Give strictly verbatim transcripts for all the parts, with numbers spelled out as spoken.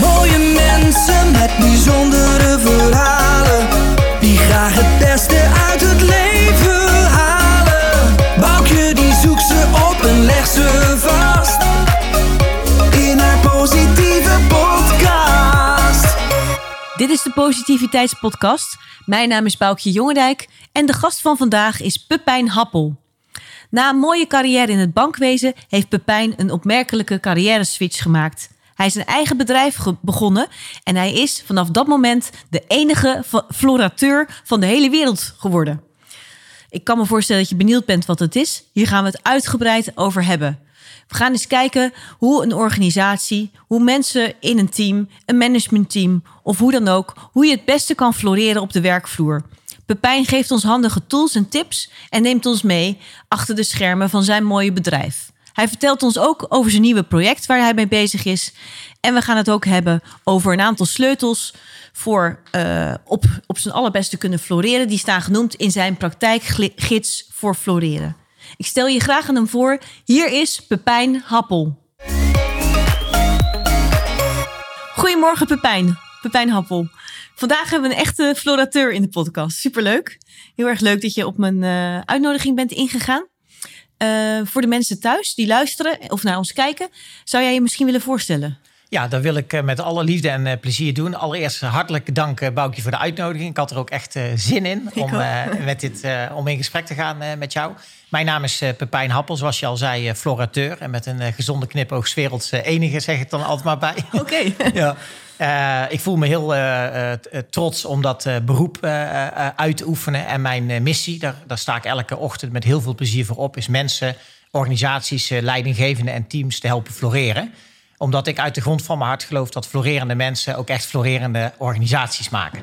Mooie mensen met bijzondere verhalen, die graag het beste uit het leven halen. Boukje die zoekt ze op en legt ze vast in haar positieve podcast. Dit is de Positiviteitspodcast. Mijn naam is Boukje Jongendijk en de gast van vandaag is Pepijn Happel. Na een mooie carrière in het bankwezen heeft Pepijn een opmerkelijke carrière-switch gemaakt. Hij is een eigen bedrijf ge- begonnen en hij is vanaf dat moment de enige va- florateur van de hele wereld geworden. Ik kan me voorstellen dat je benieuwd bent wat het is. Hier gaan we het uitgebreid over hebben. We gaan eens kijken hoe een organisatie, hoe mensen in een team, een managementteam of hoe dan ook, hoe je het beste kan floreren op de werkvloer. Pepijn geeft ons handige tools en tips en neemt ons mee achter de schermen van zijn mooie bedrijf. Hij vertelt ons ook over zijn nieuwe project waar hij mee bezig is. En we gaan het ook hebben over een aantal sleutels voor uh, op, op zijn allerbest te kunnen floreren. Die staan genoemd in zijn praktijkgids voor floreren. Ik stel je graag aan hem voor. Hier is Pepijn Happel. Goedemorgen Pepijn. Pepijn Happel. Vandaag hebben we een echte florateur in de podcast. Superleuk. Heel erg leuk dat je op mijn uh, uitnodiging bent ingegaan. Uh, voor de mensen thuis die luisteren of naar ons kijken, zou jij je misschien willen voorstellen? Ja, dat wil ik met alle liefde en uh, plezier doen. Allereerst hartelijk dank, uh, Boukje, voor de uitnodiging. Ik had er ook echt uh, zin in om, uh, met dit, uh, om in gesprek te gaan uh, met jou. Mijn naam is uh, Pepijn Happel, zoals je al zei, uh, florateur. En met een uh, gezonde knipoog werelds uh, enige, zeg ik dan altijd maar bij. Oké. Ja. Uh, ik voel me heel uh, uh, trots om dat uh, beroep uh, uh, uit te oefenen. En mijn uh, missie, daar, daar sta ik elke ochtend met heel veel plezier voor op, is mensen, organisaties, uh, leidinggevenden en teams te helpen floreren. Omdat ik uit de grond van mijn hart geloof dat florerende mensen ook echt florerende organisaties maken.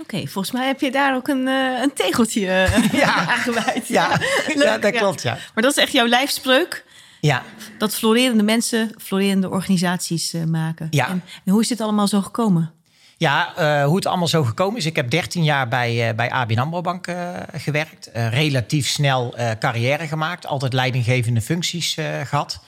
Oké, okay, volgens mij heb je daar ook een, uh, een tegeltje uh, ja. aangeweid. Ja, ja. Leuk, ja, dat klopt, ja. ja. Maar dat is echt jouw lijfspreuk? Ja. Dat florerende mensen florerende organisaties uh, maken. Ja. En, en hoe is dit allemaal zo gekomen? Ja, uh, hoe het allemaal zo gekomen is. Ik heb dertien jaar bij, uh, bij A B N Amro Bank uh, gewerkt. Uh, relatief snel uh, carrière gemaakt. Altijd leidinggevende functies uh, gehad.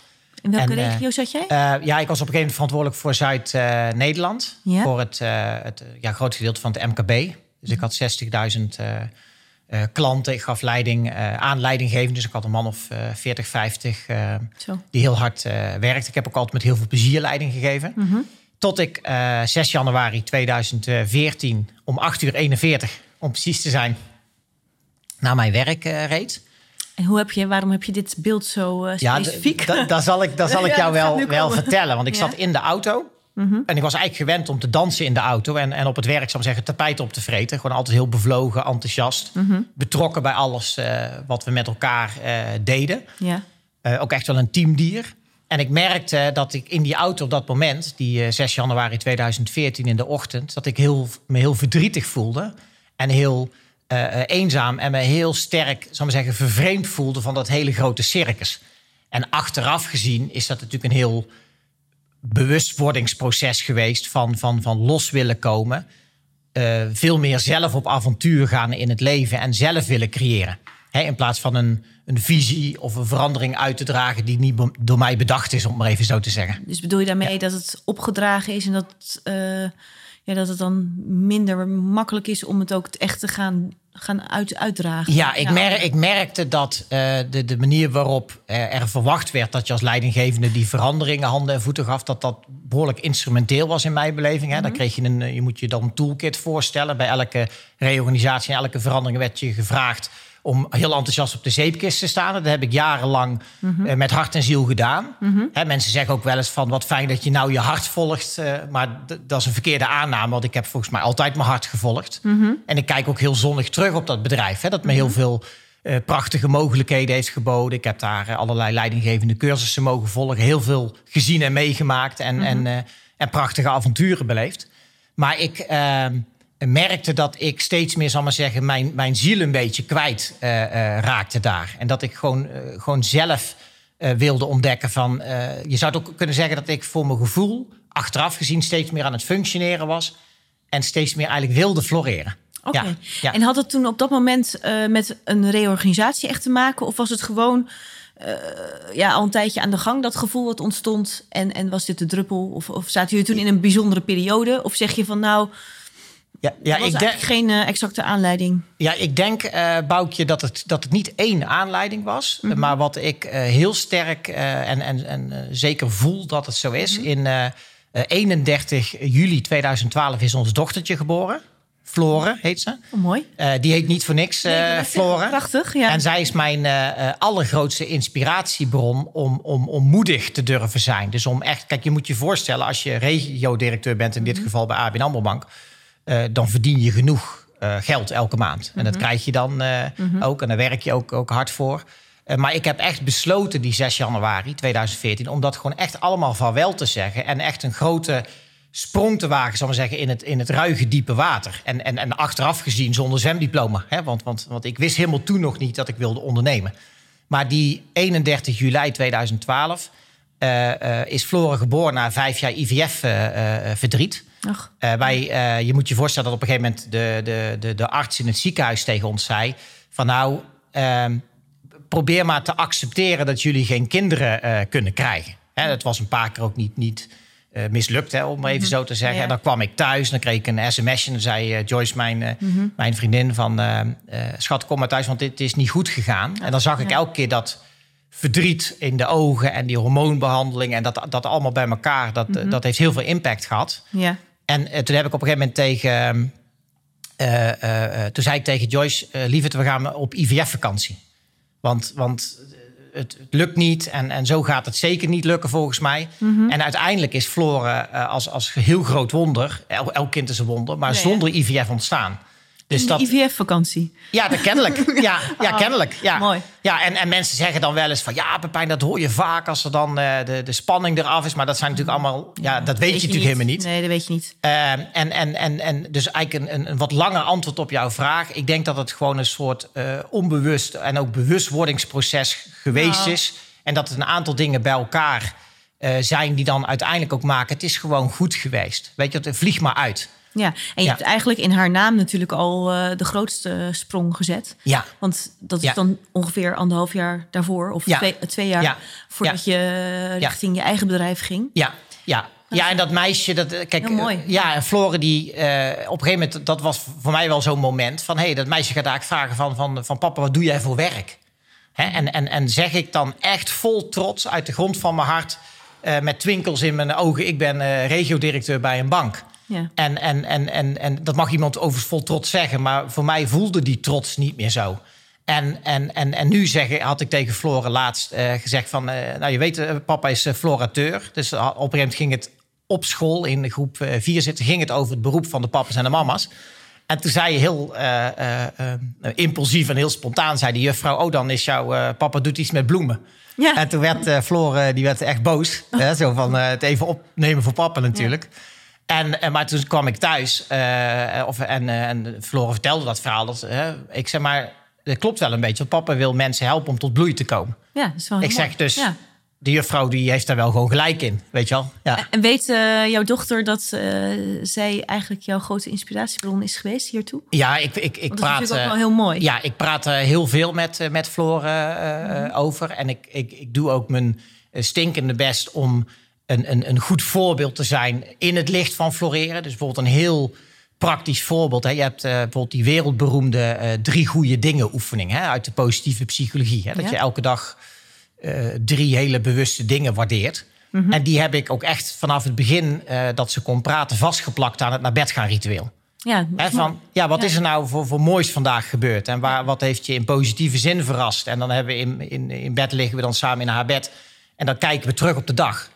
In welke en, uh, regio zat jij? Uh, ja, ik was op een gegeven moment verantwoordelijk voor Zuid-Nederland. Uh, ja. Voor het, uh, het ja, grootste gedeelte van het M K B. Dus ik had zestigduizend uh, uh, klanten. Ik gaf leiding uh, aan leidinggevenden. Dus ik had een man of uh, veertig, vijftig uh, die heel hard uh, werkte. Ik heb ook altijd met heel veel plezier leiding gegeven. Mm-hmm. Tot ik uh, zes januari tweeduizend veertien om acht uur eenenveertig, om precies te zijn, naar mijn werk uh, reed. En hoe heb je, waarom heb je dit beeld zo uh, specifiek? Ja, d- d- daar zal ik, daar zal ik jou ja, wel, wel vertellen. Want ik ja. zat in de auto. Mm-hmm. En ik was eigenlijk gewend om te dansen in de auto. En, en op het werk, zal ik zeggen, tapijt op te vreten. Gewoon altijd heel bevlogen, enthousiast. Mm-hmm. Betrokken bij alles uh, wat we met elkaar uh, deden. Ja. Uh, ook echt wel een teamdier. En ik merkte dat ik in die auto op dat moment, die uh, zes januari tweeduizend veertien in de ochtend, dat ik heel, me heel verdrietig voelde. En heel Uh, eenzaam en me heel sterk, zal ik maar zeggen, vervreemd voelde van dat hele grote circus. En achteraf gezien is dat natuurlijk een heel bewustwordingsproces geweest van, van, van los willen komen. Uh, veel meer zelf op avontuur gaan in het leven en zelf willen creëren. Hè, in plaats van een, een visie of een verandering uit te dragen die niet be- door mij bedacht is, om maar even zo te zeggen. Dus bedoel je daarmee ja. dat het opgedragen is en dat Uh... Ja, dat het dan minder makkelijk is om het ook echt te gaan, gaan uit, uitdragen. Ja, ik, mer- ik merkte dat uh, de, de manier waarop uh, er verwacht werd dat je als leidinggevende die veranderingen handen en voeten gaf, dat dat behoorlijk instrumenteel was in mijn beleving. Hè. Mm-hmm. Dan kreeg je een, je moet je dan een toolkit voorstellen. Bij elke reorganisatie en elke verandering werd je gevraagd om heel enthousiast op de zeepkist te staan. Dat heb ik jarenlang mm-hmm. uh, met hart en ziel gedaan. Mm-hmm. Hè, mensen zeggen ook wel eens van wat fijn dat je nou je hart volgt. Uh, maar d- dat is een verkeerde aanname, want ik heb volgens mij altijd mijn hart gevolgd. Mm-hmm. En ik kijk ook heel zonnig terug op dat bedrijf. Hè, dat me mm-hmm. heel veel uh, prachtige mogelijkheden heeft geboden. Ik heb daar uh, allerlei leidinggevende cursussen mogen volgen. Heel veel gezien en meegemaakt en, mm-hmm. en, uh, en prachtige avonturen beleefd. Maar ik Uh, merkte dat ik steeds meer, zal maar zeggen, mijn, mijn ziel een beetje kwijt uh, uh, raakte daar. En dat ik gewoon, uh, gewoon zelf uh, wilde ontdekken van Uh, je zou het ook kunnen zeggen dat ik voor mijn gevoel achteraf gezien steeds meer aan het functioneren was en steeds meer eigenlijk wilde floreren. Oké. Okay. Ja, ja. En had het toen op dat moment uh, met een reorganisatie echt te maken? Of was het gewoon uh, ja, al een tijdje aan de gang, dat gevoel wat ontstond? En, en was dit de druppel? Of, of zaten jullie toen in een bijzondere periode? Of zeg je van nou... Ja, ja, dat was ik denk, eigenlijk geen uh, exacte aanleiding. Ja, ik denk, uh, Boukje, dat het, dat het niet één aanleiding was. Mm-hmm. Maar wat ik uh, heel sterk uh, en, en, en uh, zeker voel dat het zo is. Mm-hmm. In uh, uh, eenendertig juli tweeduizend twaalf is ons dochtertje geboren. Flore heet ze. Oh, mooi. Uh, die heet niet voor niks uh, nee, Flore. Prachtig, ja. En zij is mijn uh, allergrootste inspiratiebron om, om, om moedig te durven zijn. Dus om echt, kijk, je moet je voorstellen als je regiodirecteur bent, in dit mm-hmm. geval bij A B N Amro Bank... Uh, dan verdien je genoeg uh, geld elke maand. Mm-hmm. En dat krijg je dan uh, mm-hmm. ook. En daar werk je ook, ook hard voor. Uh, maar ik heb echt besloten die zes januari tweeduizend veertien... om dat gewoon echt allemaal vaarwel te zeggen. En echt een grote sprong te wagen, zal ik maar zeggen, in het, in het ruige, diepe water. En, en, en achteraf gezien zonder zwemdiploma. Hè? Want, want, want ik wist helemaal toen nog niet dat ik wilde ondernemen. Maar die eenendertig juli tweeduizend twaalf uh, uh, is Flore geboren na vijf jaar I V F-verdriet... Uh, uh, Uh, wij, uh, je moet je voorstellen dat op een gegeven moment de, de, de, de arts in het ziekenhuis tegen ons zei... van nou, uh, probeer maar te accepteren dat jullie geen kinderen uh, kunnen krijgen. Hè, dat was een paar keer ook niet, niet uh, mislukt, hè, om maar even mm-hmm. zo te zeggen. Ja. En dan kwam ik thuis, dan kreeg ik een sms'je en dan zei uh, Joyce, mijn, uh, mm-hmm. mijn vriendin... van uh, uh, schat, kom maar thuis, want dit is niet goed gegaan. Ja. En dan zag ik ja. elke keer dat... verdriet in de ogen en die hormoonbehandeling... en dat, dat allemaal bij elkaar, dat, mm-hmm. dat heeft heel veel impact gehad. Ja. En uh, toen heb ik op een gegeven moment tegen... Uh, uh, toen zei ik tegen Joyce... Uh, lieverd, we gaan op I V F-vakantie. Want, want het, het lukt niet en, en zo gaat het zeker niet lukken volgens mij. Mm-hmm. En uiteindelijk is Flore uh, als, als heel groot wonder... El, elk kind is een wonder, maar nee, zonder ja. I V F ontstaan... Dus dat, I V F-vakantie. Ja, dat kennelijk. Ja, ja, kennelijk. Ja. Mooi. Ja, en, en mensen zeggen dan wel eens van... ja, Pepijn, dat hoor je vaak als er dan uh, de, de spanning eraf is. Maar dat zijn natuurlijk allemaal... Ja, dat, dat weet, weet je natuurlijk niet. helemaal niet. Nee, dat weet je niet. Uh, en, en, en, en dus eigenlijk een, een, een wat langer antwoord op jouw vraag. Ik denk dat het gewoon een soort uh, onbewust... en ook bewustwordingsproces geweest nou. is. En dat het een aantal dingen bij elkaar uh, zijn... die dan uiteindelijk ook maken... het is gewoon goed geweest. Weet je, vlieg maar uit. Ja, en je ja. hebt eigenlijk in haar naam natuurlijk al uh, de grootste sprong gezet. Ja. Want dat is ja. dan ongeveer anderhalf jaar daarvoor... of ja. twee, twee jaar ja. voordat ja. je richting ja. je eigen bedrijf ging. Ja, ja. ja en dat meisje... dat kijk, heel mooi. Uh, ja, en Flore, die, uh, op een gegeven moment... dat was voor mij wel zo'n moment van... hé, hey, dat meisje gaat eigenlijk vragen van, van, van... papa, wat doe jij voor werk? Hè? En, en, en zeg ik dan echt vol trots uit de grond van mijn hart... Uh, met twinkels in mijn ogen... ik ben uh, regiodirecteur bij een bank... Ja. En, en, en, en, en dat mag iemand overigens vol trots zeggen... maar voor mij voelde die trots niet meer zo. En, en, en, en nu zeg, had ik tegen Flore laatst uh, gezegd van... Uh, nou, je weet, uh, papa is uh, florateur. Dus uh, op een gegeven moment ging het op school... in de groep uh, vier zitten, ging het over het beroep van de papa's en de mama's. En toen zei je heel uh, uh, uh, impulsief en heel spontaan... zei de juffrouw, oh, dan is jouw uh, papa doet iets met bloemen. Ja. En toen werd uh, Flore die werd echt boos. Oh. Hè, zo van uh, het even opnemen voor papa natuurlijk... Ja. En, en, maar toen kwam ik thuis uh, of, en, uh, en Flore vertelde dat verhaal. Dat, uh, ik zeg maar, dat klopt wel een beetje. Want papa wil mensen helpen om tot bloei te komen. Ja, dat is wel ik zeg mooi. Dus, ja. de juffrouw die heeft daar wel gewoon gelijk in. Weet je wel? Ja. En weet uh, jouw dochter dat uh, zij eigenlijk jouw grote inspiratiebron is geweest hiertoe? Ja, ik, ik, ik praat... Dat is natuurlijk ook wel heel mooi. Ja, ik praat uh, heel veel met, uh, met Flore uh, mm. over. En ik, ik, ik doe ook mijn stinkende best om... Een, een, een goed voorbeeld te zijn in het licht van floreren. Dus bijvoorbeeld een heel praktisch voorbeeld. Hè. Je hebt uh, bijvoorbeeld die wereldberoemde uh, drie goede dingen oefening. Hè, uit de positieve psychologie. Hè, dat ja. je elke dag uh, drie hele bewuste dingen waardeert. Mm-hmm. En die heb ik ook echt vanaf het begin uh, dat ze kon praten... vastgeplakt aan het naar bed gaan ritueel. Ja, hè, van, ja wat ja. is er nou voor, voor moois vandaag gebeurd? En waar, wat heeft je in positieve zin verrast? En dan hebben we in, in, in bed liggen we dan samen in haar bed. En dan kijken we terug op de dag.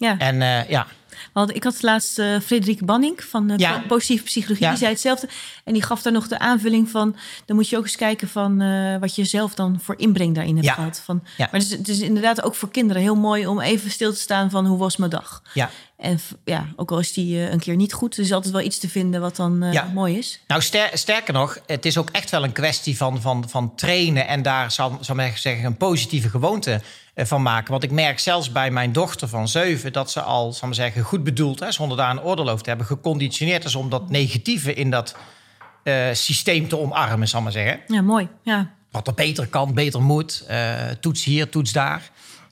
Ja. En, uh, ja. Want ik had laatst uh, Frederik Bannink van uh, ja. Positieve Psychologie. Ja. Die zei hetzelfde. En die gaf daar nog de aanvulling van... dan moet je ook eens kijken van uh, wat je zelf dan voor inbreng daarin hebt ja. gehad. Van, ja. Maar het is, het is inderdaad ook voor kinderen heel mooi... om even stil te staan van hoe was mijn dag. Ja. En ja, ook al is die uh, een keer niet goed... er is altijd wel iets te vinden wat dan uh, ja. mooi is. Nou, ster- sterker nog, het is ook echt wel een kwestie van, van, van trainen... en daar, zal, zal ik zeggen, een positieve gewoonte... van maken. Want ik merk zelfs bij mijn dochter van zeven... dat ze al, zal ik maar zeggen, goed bedoeld... Hè, zonder daar een oordeel over te hebben... geconditioneerd is om dat negatieve in dat uh, systeem te omarmen, zal ik maar zeggen. Ja, mooi. Ja. Wat er beter kan, beter moet. Uh, toets hier, toets daar.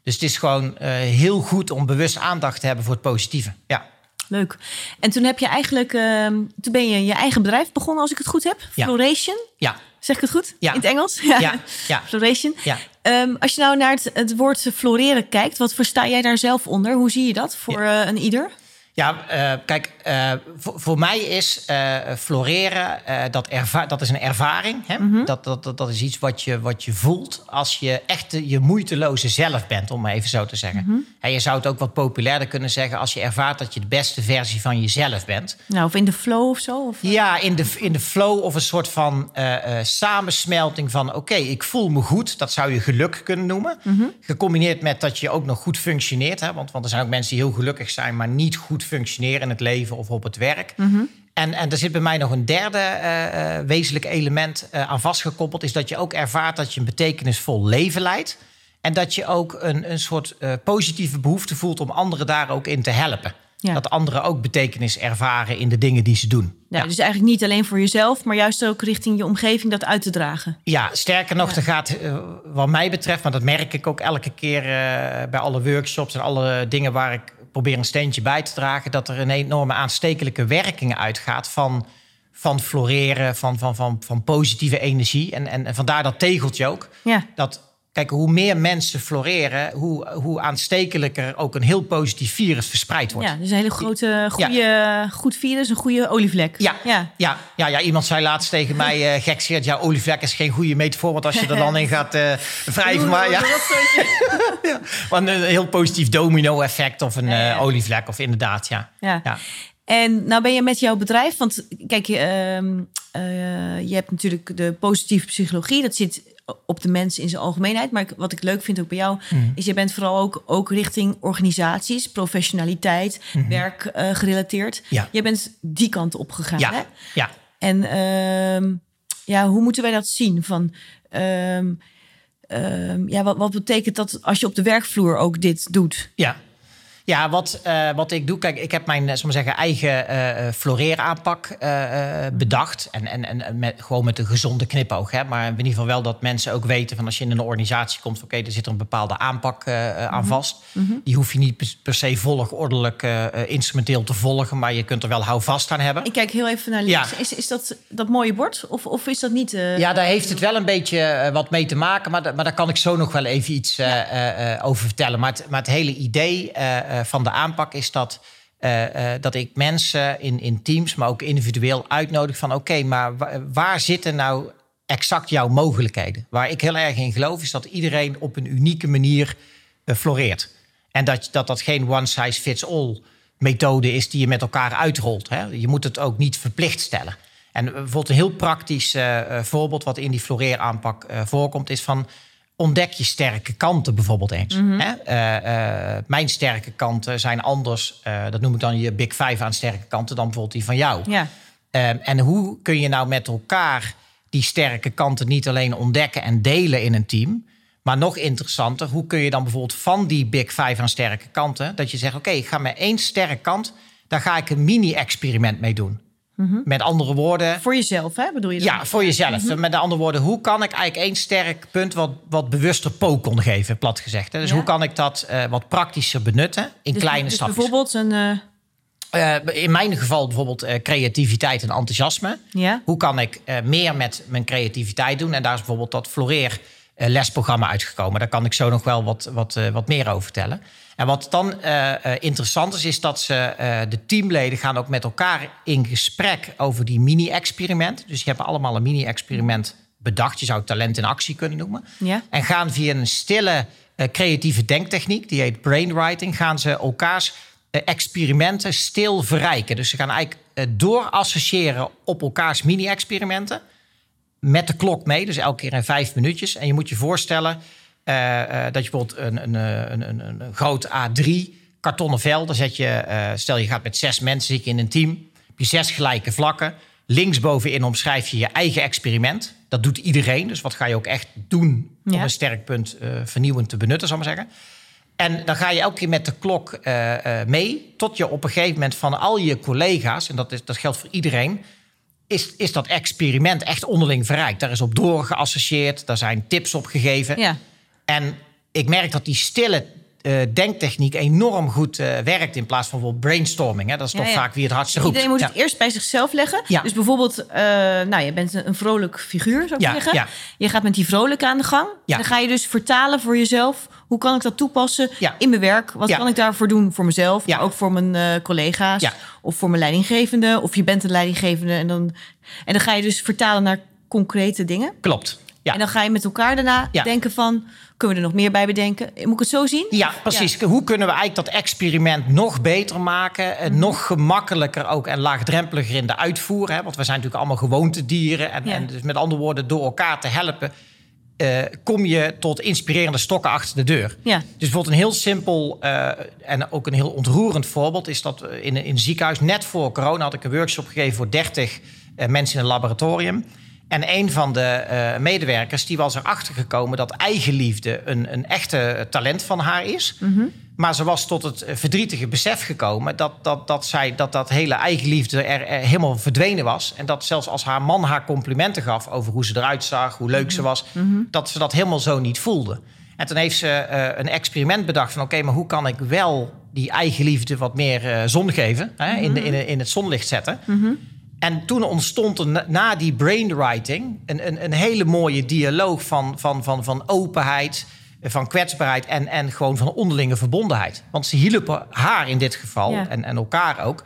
Dus het is gewoon uh, heel goed om bewust aandacht te hebben voor het positieve. Ja. Leuk. En toen heb je eigenlijk, uh, toen ben je je eigen bedrijf begonnen, als ik het goed heb. Ja. Floration. Ja. Zeg ik het goed? Ja. In het Engels? Ja. Ja. Ja. Floration. Ja. Um, als je nou naar het, het woord floreren kijkt, wat versta jij daar zelf onder? Hoe zie je dat voor ja. uh, een ieder? Ja, uh, kijk, uh, voor, voor mij is uh, floreren, uh, dat, erva- dat is een ervaring. Hè? Mm-hmm. Dat, dat, dat, dat is iets wat je, wat je voelt als je echt de, je moeiteloze zelf bent, om maar even zo te zeggen. Mm-hmm. En je zou het ook wat populairder kunnen zeggen als je ervaart dat je de beste versie van jezelf bent. Nou, of in de flow of zo? Of... Ja, in de, in de flow of een soort van uh, uh, samensmelting van oké, okay, ik voel me goed. Dat zou je geluk kunnen noemen. Mm-hmm. Gecombineerd met dat je ook nog goed functioneert. Hè? Want, want er zijn ook mensen die heel gelukkig zijn, maar niet goed functioneren in het leven of op het werk. Mm-hmm. En, en er zit bij mij nog een derde uh, wezenlijk element uh, aan vastgekoppeld, is dat je ook ervaart dat je een betekenisvol leven leidt. En dat je ook een, een soort uh, positieve behoefte voelt om anderen daar ook in te helpen. Ja. Dat anderen ook betekenis ervaren in de dingen die ze doen. Ja, ja. Dus eigenlijk niet alleen voor jezelf, maar juist ook richting je omgeving dat uit te dragen. Ja, sterker nog, ja. Er gaat uh, wat mij betreft, maar dat merk ik ook elke keer uh, bij alle workshops en alle dingen waar ik probeer een steentje bij te dragen, dat er een enorme aanstekelijke werking uitgaat van, van floreren, van, van, van, van positieve energie. En, en, en vandaar dat tegeltje ook. Ja. Dat, kijk, hoe meer mensen floreren, hoe, hoe aanstekelijker ook een heel positief virus verspreid wordt. Ja, dus een hele grote, goede, ja. goed virus, een goede olievlek. Ja, ja. ja, ja, ja iemand zei laatst tegen mij, uh, gek Geert, ja, olievlek is geen goede metafoor, want als je er dan in gaat uh, wrijven, maar ja. ja. Want een heel positief domino-effect of een uh, olievlek, of inderdaad, ja. ja. ja. En nou ben je met jouw bedrijf, want kijk, uh, uh, je hebt natuurlijk de positieve psychologie, dat zit op de mensen in zijn algemeenheid. Maar wat ik leuk vind ook bij jou, mm. is je bent vooral ook, ook richting organisaties, professionaliteit, mm-hmm. werk uh, gerelateerd. Ja. Jij bent die kant op gegaan. Ja. Hè? Ja. En uh, ja, hoe moeten wij dat zien? Van, uh, uh, ja, wat, wat betekent dat als je op de werkvloer ook dit doet? Ja. Ja, wat, uh, wat ik doe, kijk, ik heb mijn zal maar zeggen, eigen uh, floreeraanpak uh, bedacht. En, en, en met, gewoon met een gezonde knipoog. Hè? Maar in ieder geval wel dat mensen ook weten van als je in een organisatie komt, oké, okay, er zit een bepaalde aanpak uh, aan vast. Mm-hmm. Die hoef je niet per se volg, ordelijk, uh, instrumenteel te volgen, maar je kunt er wel houvast aan hebben. Ik kijk heel even naar links. Ja. Is, is dat dat mooie bord? Of, of is dat niet? Uh, ja, daar heeft het wel een beetje uh, wat mee te maken. Maar, maar daar kan ik zo nog wel even iets uh, uh, uh, over vertellen. Maar het, maar het hele idee Uh, van de aanpak is dat, uh, uh, dat ik mensen in, in teams, maar ook individueel uitnodig van oké, okay, maar w- waar zitten nou exact jouw mogelijkheden? Waar ik heel erg in geloof is dat iedereen op een unieke manier uh, floreert. En dat, dat dat geen one size fits all methode is die je met elkaar uitrolt. Hè? Je moet het ook niet verplicht stellen. En bijvoorbeeld een heel praktisch uh, voorbeeld wat in die floreeraanpak uh, voorkomt is van ontdek je sterke kanten bijvoorbeeld eens. Mm-hmm. Hè? Uh, uh, mijn sterke kanten zijn anders. Uh, dat noem ik dan je big five aan sterke kanten dan bijvoorbeeld die van jou. Ja. Uh, en hoe kun je nou met elkaar die sterke kanten niet alleen ontdekken en delen in een team, maar nog interessanter, hoe kun je dan bijvoorbeeld van die big five aan sterke kanten dat je zegt, oké, okay, ik ga met één sterke kant, daar ga ik een mini-experiment mee doen. Mm-hmm. Met andere woorden, voor jezelf, hè? Bedoel je dat? Ja, voor jezelf. Mm-hmm. Met andere woorden, hoe kan ik eigenlijk één sterk punt wat, wat bewuster pokon geven, plat gezegd. Hè? Dus ja. Hoe kan ik dat uh, wat praktischer benutten in dus, kleine dus stapjes? Bijvoorbeeld een. Uh... Uh, in mijn geval bijvoorbeeld uh, creativiteit en enthousiasme. Ja. Hoe kan ik uh, meer met mijn creativiteit doen? En daar is bijvoorbeeld dat floreer uh, lesprogramma uitgekomen. Daar kan ik zo nog wel wat, wat, uh, wat meer over vertellen. En wat dan uh, interessant is, is dat ze, uh, de teamleden gaan ook met elkaar in gesprek over die mini-experiment. Dus die hebben allemaal een mini-experiment bedacht. Je zou talent in actie kunnen noemen. Ja. En gaan via een stille uh, creatieve denktechniek, die heet brainwriting, gaan ze elkaars uh, experimenten stil verrijken. Dus ze gaan eigenlijk uh, doorassociëren op elkaars mini-experimenten. Met de klok mee, dus elke keer in vijf minuutjes. En je moet je voorstellen Uh, uh, dat je bijvoorbeeld een, een, een, een, een groot A drie kartonnen vel, dan zet je, uh, stel je gaat met zes mensen zit je in een team, heb je zes gelijke vlakken. Linksbovenin omschrijf je je eigen experiment. Dat doet iedereen, dus wat ga je ook echt doen om ja. een sterk punt uh, vernieuwend te benutten, zal ik maar zeggen. En dan ga je elke keer met de klok uh, uh, mee, tot je op een gegeven moment van al je collega's, en dat, is, dat geldt voor iedereen, is, is dat experiment echt onderling verrijkt. Daar is op doorgeassocieerd, daar zijn tips op gegeven. Ja. En ik merk dat die stille uh, denktechniek enorm goed uh, werkt... in plaats van bijvoorbeeld brainstorming. Hè? Dat is ja, toch ja. vaak wie het hardste roept. Iedereen moet ja. het eerst bij zichzelf leggen. Ja. Dus bijvoorbeeld, uh, nou, je bent een vrolijk figuur, zou ik ja, zeggen. Ja. Je gaat met die vrolijke aan de gang. Ja. Dan ga je dus vertalen voor jezelf... Hoe kan ik dat toepassen ja. in mijn werk? Wat ja. kan ik daarvoor doen voor mezelf? Ja. Maar ook voor mijn uh, collega's ja. of voor mijn leidinggevende. Of je bent een leidinggevende. En dan, en dan ga je dus vertalen naar concrete dingen. Klopt. Ja. En dan ga je met elkaar daarna ja. denken van... Kunnen we er nog meer bij bedenken? Moet ik het zo zien? Ja, precies. Ja. Hoe kunnen we eigenlijk dat experiment nog beter maken? Mm-hmm. Nog gemakkelijker ook en laagdrempeliger in de uitvoer. Hè? Want we zijn natuurlijk allemaal gewoontedieren. En, ja. en dus met andere woorden, door elkaar te helpen... Uh, kom je tot inspirerende stokken achter de deur. Ja. Dus bijvoorbeeld een heel simpel uh, en ook een heel ontroerend voorbeeld... is dat in, in een ziekenhuis, net voor corona... had ik een workshop gegeven voor dertig uh, mensen in een laboratorium. En een van de uh, medewerkers die was erachter gekomen... dat eigenliefde een, een echte talent van haar is. Mm-hmm. Maar ze was tot het verdrietige besef gekomen... dat dat, dat, zij, dat, dat hele eigenliefde er, er helemaal verdwenen was. En dat zelfs als haar man haar complimenten gaf... over hoe ze eruit zag, hoe leuk mm-hmm. ze was... Mm-hmm. dat ze dat helemaal zo niet voelde. En toen heeft ze uh, een experiment bedacht van... oké, okay, maar hoe kan ik wel die eigenliefde wat meer uh, zon geven? Hè, mm-hmm. in, de, in, de, in het zonlicht zetten... Mm-hmm. En toen ontstond er na die brainwriting een, een, een hele mooie dialoog van, van, van, van openheid, van kwetsbaarheid en, en gewoon van onderlinge verbondenheid. Want ze hielpen haar in dit geval ja. en, en elkaar ook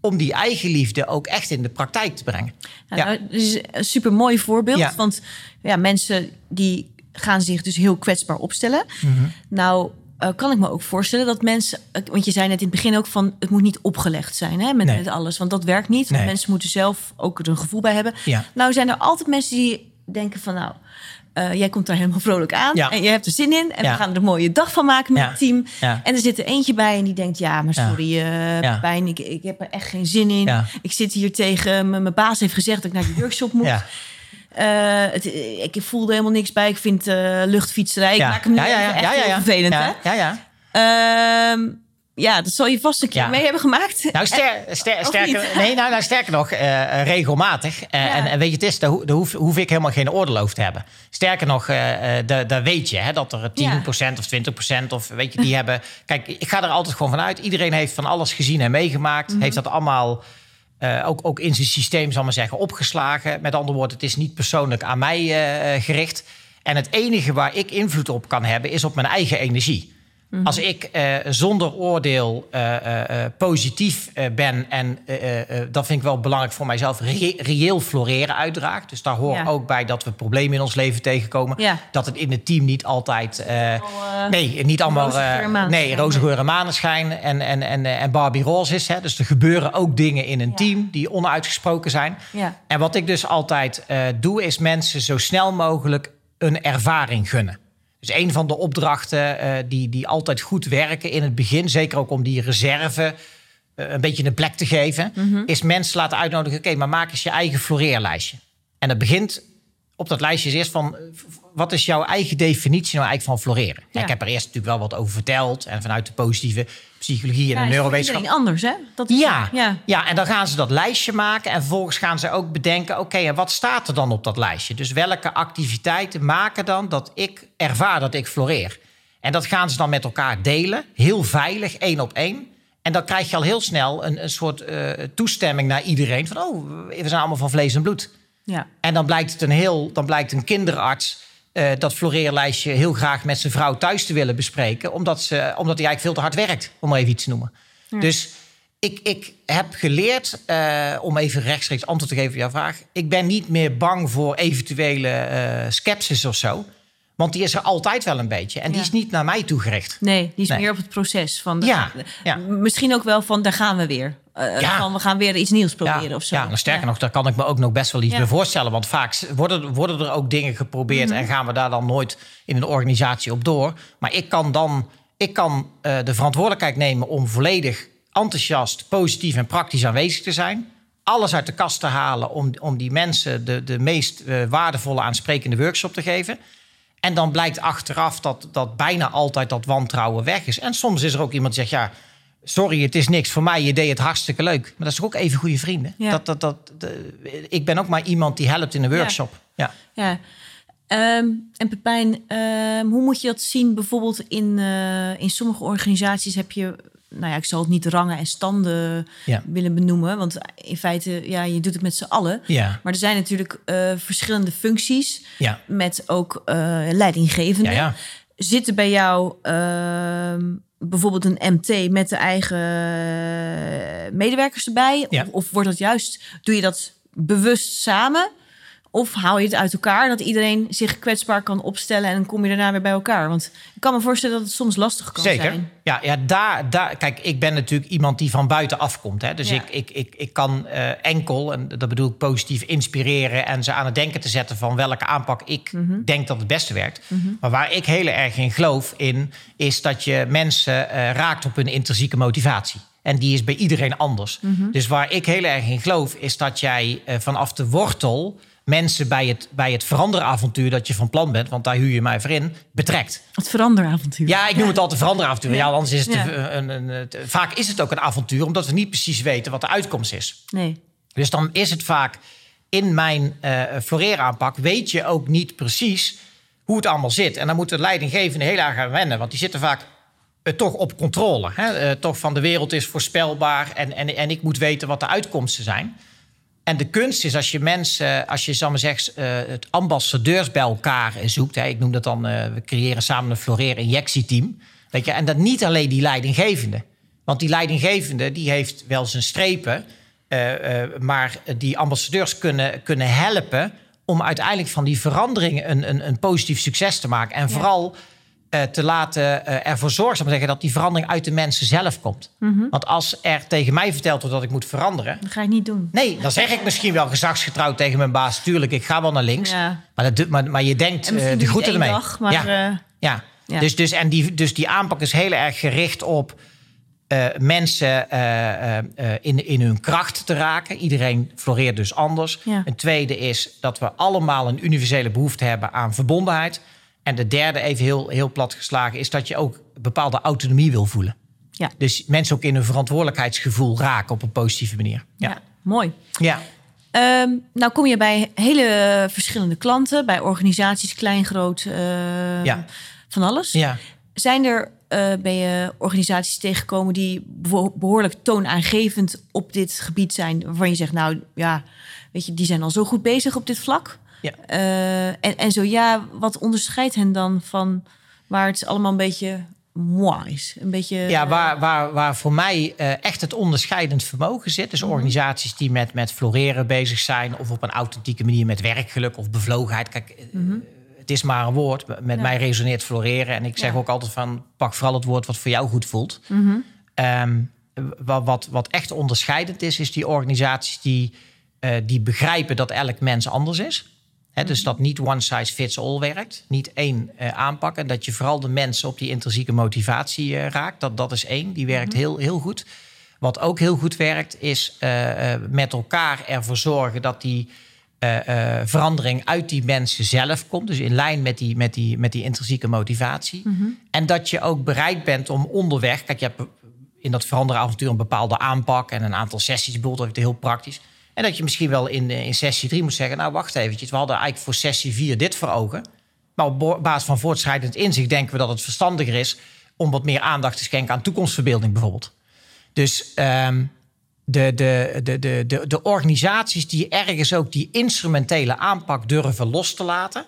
om die eigenliefde ook echt in de praktijk te brengen. Nou, ja. Dat is een supermooi voorbeeld, ja. want ja, mensen die gaan zich dus heel kwetsbaar opstellen. Mm-hmm. Nou... Uh, kan ik me ook voorstellen dat mensen... Want je zei net in het begin ook van... het moet niet opgelegd zijn hè, met, nee. met alles. Want dat werkt niet. Nee. Mensen moeten zelf ook er een gevoel bij hebben. Ja. Nou zijn er altijd mensen die denken van... nou, uh, jij komt daar helemaal vrolijk aan. Ja. En je hebt er zin in. En ja. we gaan er een mooie dag van maken met ja. het team. Ja. En er zit er eentje bij en die denkt... ja, maar sorry, uh, ja. Pijn, ik, ik heb er echt geen zin in. Ja. Ik zit hier tegen... mijn baas heeft gezegd dat ik naar die workshop moet... Ja. Uh, het, ik voelde helemaal niks bij. Ik vind uh, luchtfietserij. Ja. Ik maak hem nu ja, ja, ja, echt ja, ja, heel vervelend. Ja, hè? Ja, ja. Uh, ja, dat zal je vast een keer ja. mee hebben gemaakt. Nou, ster, ster, sterker, nee, nou, nou, sterker nog, uh, regelmatig. Uh, ja. en, en weet je, het is, daar, ho- daar hoef, hoef ik helemaal geen oordeel over te hebben. Sterker nog, uh, daar, daar weet je hè, dat er tien procent ja. of twintig procent of weet je, die hebben... Kijk, ik ga er altijd gewoon vanuit. Iedereen heeft van alles gezien en meegemaakt. Mm-hmm. Heeft dat allemaal... Uh, ook, ook in zijn systeem, zal ik maar zeggen, opgeslagen. Met andere woorden, het is niet persoonlijk aan mij uh, gericht. En het enige waar ik invloed op kan hebben, is op mijn eigen energie. Mm-hmm. Als ik uh, zonder oordeel uh, uh, positief uh, ben... en uh, uh, dat vind ik wel belangrijk voor mijzelf... Re- reëel floreren uitdraag. Dus daar hoort ja. ook bij dat we problemen in ons leven tegenkomen. Ja. Dat het in het team niet altijd... Uh, Al, uh, nee, niet allemaal... Uh, nee, roze geur en maneschijn en, en, en, en Barbie roze is. Hè. Dus er gebeuren ook dingen in een ja. team die onuitgesproken zijn. Ja. En wat ik dus altijd uh, doe, is mensen zo snel mogelijk een ervaring gunnen. Dus een van de opdrachten uh, die, die altijd goed werken in het begin... zeker ook om die reserve uh, een beetje een plek te geven... Mm-hmm. is mensen laten uitnodigen... oké, okay, maar maak eens je eigen floreerlijstje. En dat begint op dat lijstje is eerst van... wat is jouw eigen definitie nou eigenlijk van floreren? Ja. Ja, ik heb er eerst natuurlijk wel wat over verteld... en vanuit de positieve psychologie en ja, de neurowetenschap... Ja, anders, hè? Dat is ja, ja. ja, en dan gaan ze dat lijstje maken... en vervolgens gaan ze ook bedenken... oké, okay, en wat staat er dan op dat lijstje? Dus welke activiteiten maken dan dat ik ervaar dat ik floreer? En dat gaan ze dan met elkaar delen. Heel veilig, één op één. En dan krijg je al heel snel een, een soort uh, toestemming naar iedereen... van, oh, we zijn allemaal van vlees en bloed. Ja. En dan blijkt, het een heel, dan blijkt een kinderarts... Uh, dat floreerlijstje heel graag met zijn vrouw thuis te willen bespreken... omdat, ze, omdat hij eigenlijk veel te hard werkt, om maar even iets te noemen. Ja. Dus ik, ik heb geleerd, uh, om even rechtstreeks antwoord te geven op jouw vraag... ik ben niet meer bang voor eventuele uh, scepsis of zo... want die is er altijd wel een beetje. En die ja. is niet naar mij toegericht. Nee, die is nee. meer op het proces. Van de, ja. Ja. Misschien ook wel van, daar gaan we weer... Uh, ja. van we gaan weer iets nieuws proberen ja. of zo. Ja, nou, sterker ja. nog, daar kan ik me ook nog best wel iets ja. bij voorstellen. Want vaak worden, worden er ook dingen geprobeerd... Mm-hmm. en gaan we daar dan nooit in een organisatie op door. Maar ik kan dan ik kan, uh, de verantwoordelijkheid nemen... om volledig enthousiast, positief en praktisch aanwezig te zijn. Alles uit de kast te halen om, om die mensen... de, de meest uh, waardevolle, aansprekende workshop te geven... En dan blijkt achteraf dat, dat bijna altijd dat wantrouwen weg is. En soms is er ook iemand die zegt... ja, sorry, het is niks. Voor mij, je deed het hartstikke leuk. Maar dat is toch ook even goede vrienden? Ja. Dat, dat, dat, de, ik ben ook maar iemand die helpt in een workshop. Ja. ja. ja. Um, en Pepijn, um, hoe moet je dat zien? Bijvoorbeeld in, uh, in sommige organisaties heb je... Nou ja, ik zal het niet rangen en standen ja. willen benoemen. Want in feite, ja, je doet het met z'n allen. Ja. Maar er zijn natuurlijk uh, verschillende functies. Ja. Met ook uh, leidinggevenden. Ja, ja. Zitten bij jou... Uh, bijvoorbeeld een M T met de eigen medewerkers erbij? Ja. Of, of wordt dat juist, doe je dat bewust samen? Of haal je het uit elkaar, dat iedereen zich kwetsbaar kan opstellen... en dan kom je daarna weer bij elkaar? Want ik kan me voorstellen dat het soms lastig kan Zeker. zijn. Ja, ja daar, daar, kijk, ik ben natuurlijk iemand die van buiten afkomt. Hè? Dus ja. ik, ik, ik, ik kan uh, enkel, en dat bedoel ik positief, inspireren... en ze aan het denken te zetten van welke aanpak ik mm-hmm. denk dat het beste werkt. Mm-hmm. Maar waar ik heel erg in geloof in... is dat je mensen uh, raakt op hun intrinsieke motivatie. En die is bij iedereen anders. Mm-hmm. Dus waar ik heel erg in geloof, is dat jij uh, vanaf de wortel... mensen bij het, bij het veranderavontuur dat je van plan bent... want daar huur je mij voor in, betrekt. Het veranderavontuur. Ja, ik noem ja. het altijd veranderavontuur. Ja, anders is het ja. een, een, een, vaak is het ook een avontuur... omdat we niet precies weten wat de uitkomst is. Nee. Dus dan is het vaak in mijn uh, floreeraanpak... weet je ook niet precies hoe het allemaal zit. En dan moet de leidinggevende heel erg aan wennen... want die zitten vaak uh, toch op controle. Hè? Uh, toch van de wereld is voorspelbaar... en, en, en ik moet weten wat de uitkomsten zijn... En de kunst is als je mensen, als je zal maar zeggen, het ambassadeurs bij elkaar zoekt. Hè, ik noem dat dan, uh, we creëren samen een floreer-injectieteam. Weet je, en dat niet alleen die leidinggevende. Want die leidinggevende die heeft wel zijn strepen. Uh, uh, maar die ambassadeurs kunnen, kunnen helpen om uiteindelijk van die verandering een, een, een positief succes te maken. En ja. vooral uh, te laten uh, ervoor zorgen maar zeggen, dat die verandering uit de mensen zelf komt. Mm-hmm. Want als er tegen mij verteld wordt dat ik moet veranderen... Dat ga ik niet doen. Nee, dan zeg ik misschien wel gezagsgetrouw tegen mijn baas... tuurlijk, ik ga wel naar links. Ja. Maar, dat, maar, maar je denkt uh, de groeten ermee. Dag, maar, ja. Uh, ja. ja. Dus, dus, en die, dus die aanpak is heel erg gericht op... Uh, mensen uh, uh, in, in hun kracht te raken. Iedereen floreert dus anders. Ja. Een tweede is dat we allemaal een universele behoefte hebben aan verbondenheid... En de derde, even heel, heel plat geslagen, is dat je ook bepaalde autonomie wil voelen. Ja. Dus mensen ook in hun verantwoordelijkheidsgevoel raken op een positieve manier. Ja, ja mooi. Ja. Um, nou kom je bij hele verschillende klanten, bij organisaties, klein, groot, uh, ja. van alles. Ja. Zijn er uh, ben je organisaties tegengekomen die behoorlijk toonaangevend op dit gebied zijn, waarvan je zegt, nou ja, weet je, die zijn al zo goed bezig op dit vlak? Ja. Uh, en, en zo ja, wat onderscheidt hen dan van waar het allemaal een beetje moi is? Een beetje, ja, waar, waar, waar voor mij uh, echt het onderscheidend vermogen zit... dus mm-hmm. organisaties die met, met floreren bezig zijn... of op een authentieke manier met werkgeluk of bevlogenheid. Kijk, mm-hmm. het is maar een woord. Met ja. mij resoneert floreren. En ik zeg ja. ook altijd van, pak vooral het woord wat voor jou goed voelt. Mm-hmm. Um, wat, wat, wat echt onderscheidend is, is die organisaties die, uh, die begrijpen... dat elk mens anders is. He, dus dat niet one size fits all werkt. Niet één uh, aanpak. En dat je vooral de mensen op die intrinsieke motivatie uh, raakt. Dat, dat is één. Die werkt heel, heel goed. Wat ook heel goed werkt is uh, uh, met elkaar ervoor zorgen... dat die uh, uh, verandering uit die mensen zelf komt. Dus in lijn met die, met die, met die intrinsieke motivatie. Mm-hmm. En dat je ook bereid bent om onderweg... Kijk, je hebt in dat veranderavontuur een bepaalde aanpak... en een aantal sessies bijvoorbeeld, dat is heel praktisch... En dat je misschien wel in, in sessie drie moet zeggen... nou, wacht eventjes, we hadden eigenlijk voor sessie vier dit voor ogen. Maar op basis van voortschrijdend inzicht denken we dat het verstandiger is... om wat meer aandacht te schenken aan toekomstverbeelding bijvoorbeeld. Dus um, de, de, de, de, de, de organisaties die ergens ook die instrumentele aanpak... durven los te laten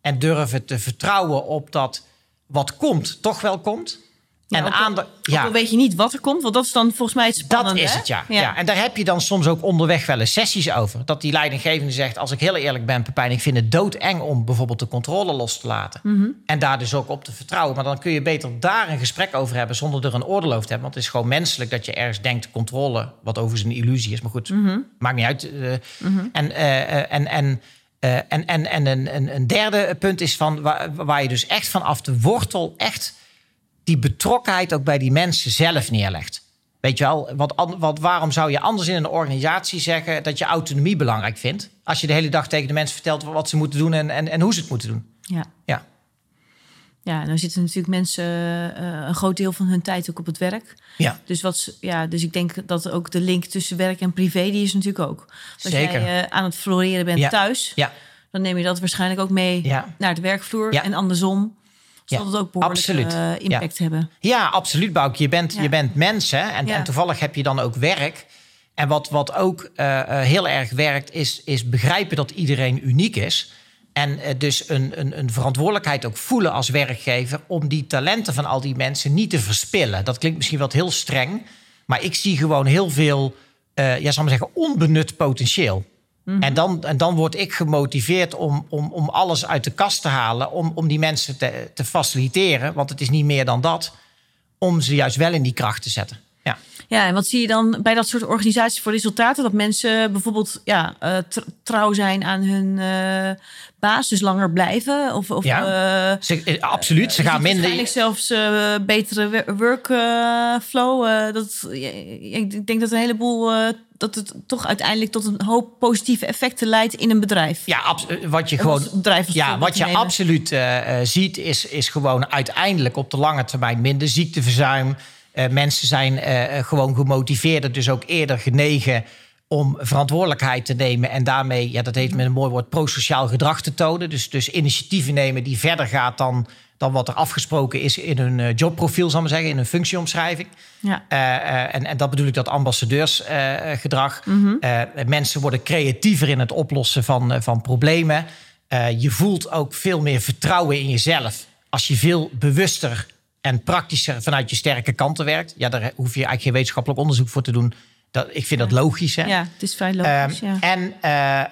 en durven te vertrouwen op dat wat komt toch wel komt... Ja, en aan de, ja. Dan weet je niet wat er komt, want dat is dan volgens mij het spannende. Dat is het, ja. Ja. ja. En daar heb je dan soms ook onderweg wel eens sessies over. Dat die leidinggevende zegt, als ik heel eerlijk ben, Pepijn... ik vind het doodeng om bijvoorbeeld de controle los te laten. Mm-hmm. En daar dus ook op te vertrouwen. Maar dan kun je beter daar een gesprek over hebben... zonder er een oordeel over te hebben. Want het is gewoon menselijk dat je ergens denkt controle... wat overigens een illusie is, maar goed, mm-hmm. maakt niet uit. Uh, mm-hmm. En... Uh, en, en Uh, en, en, en een, een derde punt is van waar, waar je dus echt vanaf de wortel... echt die betrokkenheid ook bij die mensen zelf neerlegt. Weet je wel, wat, wat, waarom zou je anders in een organisatie zeggen... dat je autonomie belangrijk vindt... als je de hele dag tegen de mensen vertelt wat ze moeten doen... en, en, en hoe ze het moeten doen. Ja. ja. Ja, nou zitten natuurlijk mensen uh, een groot deel van hun tijd ook op het werk. Ja. Dus, wat, ja, dus ik denk dat ook de link tussen werk en privé, die is natuurlijk ook. Als Zeker. jij uh, aan het floreren bent ja. thuis, ja. dan neem je dat waarschijnlijk ook mee ja. naar de werkvloer. Ja. En andersom zal ja. dat ook behoorlijk uh, impact ja. hebben. Ja, absoluut, Boukje. Je bent, ja. je bent mensen en, ja. en toevallig heb je dan ook werk. En wat, wat ook uh, heel erg werkt, is, is begrijpen dat iedereen uniek is. En dus een, een, een verantwoordelijkheid ook voelen als werkgever om die talenten van al die mensen niet te verspillen. Dat klinkt misschien wat heel streng, maar ik zie gewoon heel veel, uh, ja, zal ik maar zeggen, onbenut potentieel. Mm-hmm. En, dan, en dan word ik gemotiveerd om, om, om alles uit de kast te halen, om, om die mensen te, te faciliteren, want het is niet meer dan dat, om ze juist wel in die kracht te zetten. Ja. Ja, en wat zie je dan bij dat soort organisaties voor resultaten? Dat mensen bijvoorbeeld ja, trouw zijn aan hun uh, baas, dus langer blijven? Of, of, ja, uh, ze, absoluut. Ze gaan minder... Waarschijnlijk zelfs uh, betere workflow. Uh, uh, ik denk dat een heleboel... Uh, dat het toch uiteindelijk tot een hoop positieve effecten leidt in een bedrijf. Ja, abso- wat je, gewoon, ja, wat je absoluut uh, ziet is, is gewoon uiteindelijk op de lange termijn minder ziekteverzuim... Uh, mensen zijn uh, gewoon gemotiveerder, dus ook eerder genegen om verantwoordelijkheid te nemen. En daarmee, ja, dat heet met een mooi woord, prosociaal gedrag te tonen. Dus, dus initiatieven nemen die verder gaat dan, dan wat er afgesproken is in hun jobprofiel, zal ik maar zeggen, in hun functieomschrijving. Ja. Uh, uh, en, en dat bedoel ik, dat ambassadeursgedrag. Uh, mm-hmm. uh, mensen worden creatiever in het oplossen van, uh, van problemen. Uh, je voelt ook veel meer vertrouwen in jezelf als je veel bewuster en praktischer vanuit je sterke kanten werkt. Ja, daar hoef je eigenlijk geen wetenschappelijk onderzoek voor te doen. Dat, ik vind ja. dat logisch. Hè? Ja, het is vrij logisch. Um, ja. En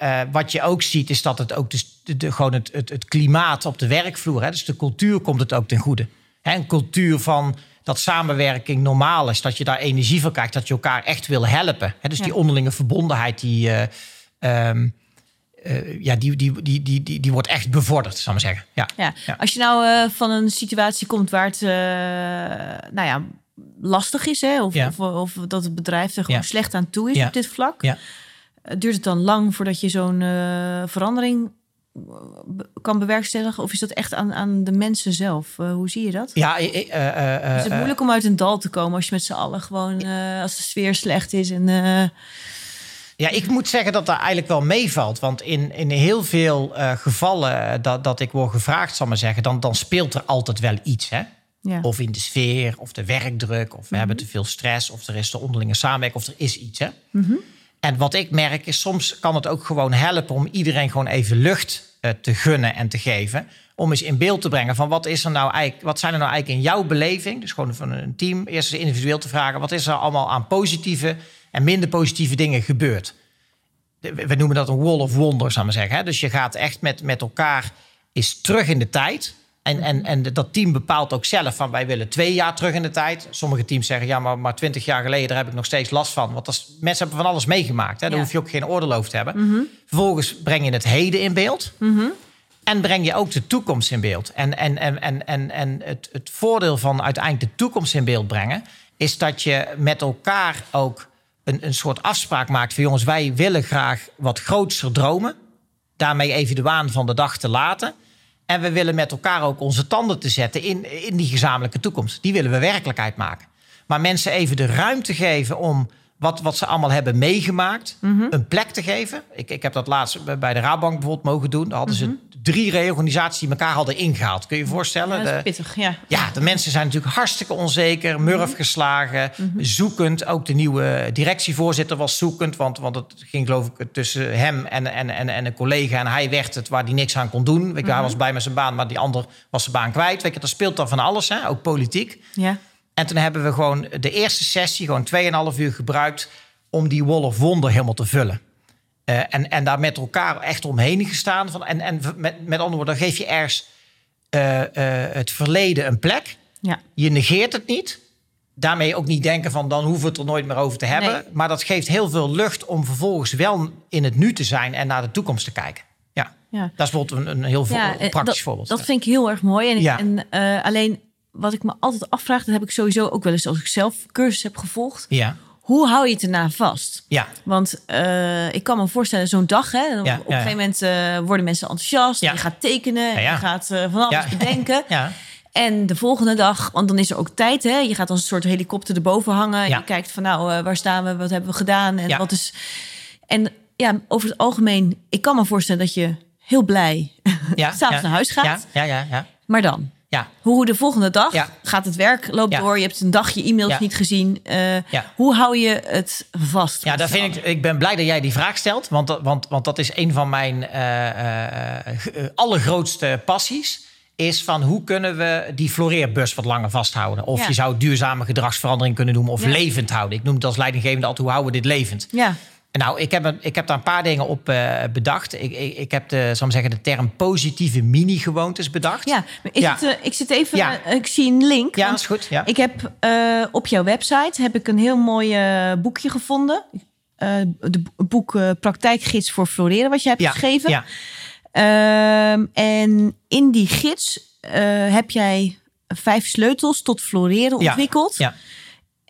uh, uh, wat je ook ziet, is dat het ook dus de, de, gewoon het, het, het klimaat op de werkvloer, hè, dus de cultuur, komt het ook ten goede. Hè, een cultuur van dat samenwerking normaal is, dat je daar energie van krijgt, dat je elkaar echt wil helpen. Hè, dus ja. die onderlinge verbondenheid, die, uh, um, Uh, ja, die, die, die, die, die, die wordt echt bevorderd, zal ik maar zeggen. Ja. Ja. Ja. Als je nou uh, van een situatie komt waar het uh, nou ja, lastig is... Hè? Of, ja. of, of dat het bedrijf er gewoon ja. slecht aan toe is ja. op dit vlak... Ja. duurt het dan lang voordat je zo'n uh, verandering kan bewerkstelligen? Of is dat echt aan, aan de mensen zelf? Uh, hoe zie je dat? Ja, uh, uh, uh, is het moeilijk om uit een dal te komen als je met z'n allen gewoon... Uh, als de sfeer slecht is en... Uh, Ja, ik moet zeggen dat dat eigenlijk wel meevalt. Want in, in heel veel uh, gevallen dat, dat ik word gevraagd, zal maar zeggen... dan, dan speelt er altijd wel iets. Hè? Ja. Of in de sfeer, of de werkdruk, of we mm-hmm. hebben te veel stress... of er is de onderlinge samenwerking, of er is iets. Hè? Mm-hmm. En wat ik merk is, soms kan het ook gewoon helpen... om iedereen gewoon even lucht uh, te gunnen en te geven... om eens in beeld te brengen van wat, is er nou eigenlijk, wat zijn er nou eigenlijk in jouw beleving... dus gewoon van een team, eerst eens individueel te vragen... wat is er allemaal aan positieve... en minder positieve dingen gebeurt. We noemen dat een wall of wonder, zou ik maar zeggen. Dus je gaat echt met, met elkaar eens terug in de tijd. En, en, en dat team bepaalt ook zelf van wij willen twee jaar terug in de tijd. Sommige teams zeggen ja, maar, maar twintig jaar geleden daar heb ik nog steeds last van. Want als, mensen hebben van alles meegemaakt. Hè? Daar ja. hoef je ook geen oordeel over te hebben. Mm-hmm. Vervolgens breng je het heden in beeld. Mm-hmm. En breng je ook de toekomst in beeld. En, en, en, en, en, en het, het voordeel van uiteindelijk de toekomst in beeld brengen... is dat je met elkaar ook... Een, een soort afspraak maakt van jongens, wij willen graag wat grootser dromen. Daarmee even de waan van de dag te laten. En we willen met elkaar ook onze tanden te zetten in, in die gezamenlijke toekomst. Die willen we werkelijkheid maken. Maar mensen even de ruimte geven om wat, wat ze allemaal hebben meegemaakt. Mm-hmm. Een plek te geven. Ik, ik heb dat laatst bij de Rabobank bijvoorbeeld mogen doen. Daar hadden mm-hmm. ze drie reorganisaties die elkaar hadden ingehaald. Kun je je voorstellen? Ja, dat is pittig, ja. Ja, de mensen zijn natuurlijk hartstikke onzeker, murf geslagen, mm-hmm. zoekend. Ook de nieuwe directievoorzitter was zoekend, want, want het ging geloof ik tussen hem en, en, en, en een collega. En hij werd het waar hij niks aan kon doen. Weet je, mm-hmm. Hij was blij met zijn baan, maar die ander was zijn baan kwijt. Weet je, dat speelt dan van alles, hè? Ook politiek. Ja. En toen hebben we gewoon de eerste sessie, gewoon tweeënhalf uur gebruikt om die wall of wonder helemaal te vullen. Uh, en, en daar met elkaar echt omheen gestaan. Van, en en met, met andere woorden, dan geef je ergens uh, uh, het verleden een plek. Ja. Je negeert het niet. Daarmee ook niet denken van dan hoeven we het er nooit meer over te hebben. Nee. Maar dat geeft heel veel lucht om vervolgens wel in het nu te zijn en naar de toekomst te kijken. Ja, ja. Dat is bijvoorbeeld een, een heel ja, vo- praktisch dat, voorbeeld. Dat vind ik heel erg mooi. En, ja. en uh, alleen wat ik me altijd afvraag, dat heb ik sowieso ook wel eens als ik zelf cursus heb gevolgd. Ja. Hoe hou je het erna vast? Ja. Want uh, ik kan me voorstellen, zo'n dag... Hè, ja, op een gegeven ja, ja. moment uh, worden mensen enthousiast. Ja. Je gaat tekenen, ja, ja. je gaat uh, van alles ja. bedenken. Ja. En de volgende dag, want dan is er ook tijd. Hè? Je gaat als een soort helikopter erboven hangen. Ja. Je kijkt van nou, waar staan we? Wat hebben we gedaan? En ja. wat is... En ja, over het algemeen, ik kan me voorstellen dat je heel blij ja, s'avonds ja, naar huis gaat. Ja, ja, ja, ja. Maar dan? Ja. Hoe de volgende dag ja. gaat het werk, loopt ja. door. Je hebt een dagje e-mails ja. niet gezien. Uh, ja. Hoe hou je het vast? Ja, daar vind ik, ik ben blij dat jij die vraag stelt. Want, want, want dat is een van mijn uh, uh, allergrootste passies. Is van hoe kunnen we die floreerbus wat langer vasthouden? Of ja. je zou duurzame gedragsverandering kunnen noemen. Of ja. levend houden. Ik noem het als leidinggevende altijd, hoe houden we dit levend? Ja. Nou, ik heb, ik heb daar een paar dingen op uh, bedacht. Ik, ik, ik heb de, zal ik zeggen, de term positieve mini-gewoontes bedacht. Ja, maar is ja. Het, uh, ik zit even, ja. uh, ik zie een link. Ja, dat is goed. Ja. Ik heb uh, op jouw website heb ik een heel mooi uh, boekje gevonden. Het uh, boek uh, Praktijkgids voor Floreren, wat je hebt ja. geschreven. Ja. Uh, en in die gids uh, heb jij vijf sleutels tot floreren ja. ontwikkeld. Ja.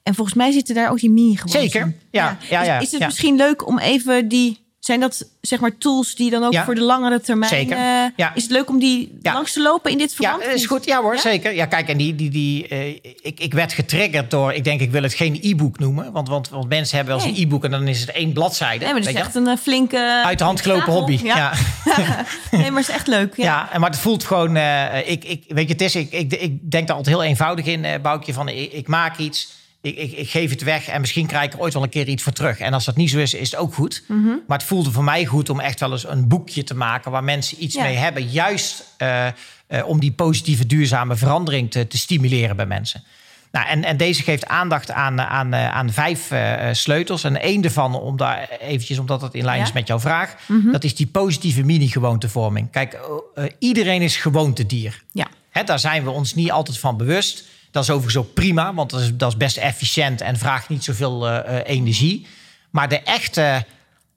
En volgens mij zitten daar ook die mini-gewoontes. Zeker, ja. ja. ja, ja is, is het ja. misschien leuk om even die... Zijn dat zeg maar tools die dan ook ja. voor de langere termijn... Zeker, uh, ja. Is het leuk om die ja. langs te lopen in dit verband? Ja, is goed. Ja hoor, ja? zeker. Ja, kijk, en die, die, die, uh, ik, ik werd getriggerd door... Ik denk, ik wil het geen e-book noemen. Want, want, want mensen hebben wel eens nee. een e-book en dan is het één bladzijde. Nee, maar dat is echt een flinke... Uit de hand gelopen hobby. Ja. Ja. nee, maar het is echt leuk. Ja, ja maar het voelt gewoon... Uh, ik, ik, weet je, het is... Ik, ik, ik denk daar altijd heel eenvoudig in, uh, Boukje. Van, ik, ik maak iets... Ik, ik, ik geef het weg en misschien krijg ik er ooit wel een keer iets voor terug. En als dat niet zo is, is het ook goed. Mm-hmm. Maar het voelde voor mij goed om echt wel eens een boekje te maken... waar mensen iets ja. mee hebben. Juist uh, uh, om die positieve, duurzame verandering te, te stimuleren bij mensen. Nou, en, en deze geeft aandacht aan, aan, aan vijf uh, sleutels. En één daarvan, om daar eventjes, omdat dat in lijn ja? is met jouw vraag... Mm-hmm. Dat is die positieve mini-gewoontevorming. Kijk, uh, iedereen is gewoontedier. Ja. Hè, daar zijn we ons niet altijd van bewust... Dat is overigens ook prima, want dat is, dat is best efficiënt... en vraagt niet zoveel uh, energie. Maar de echte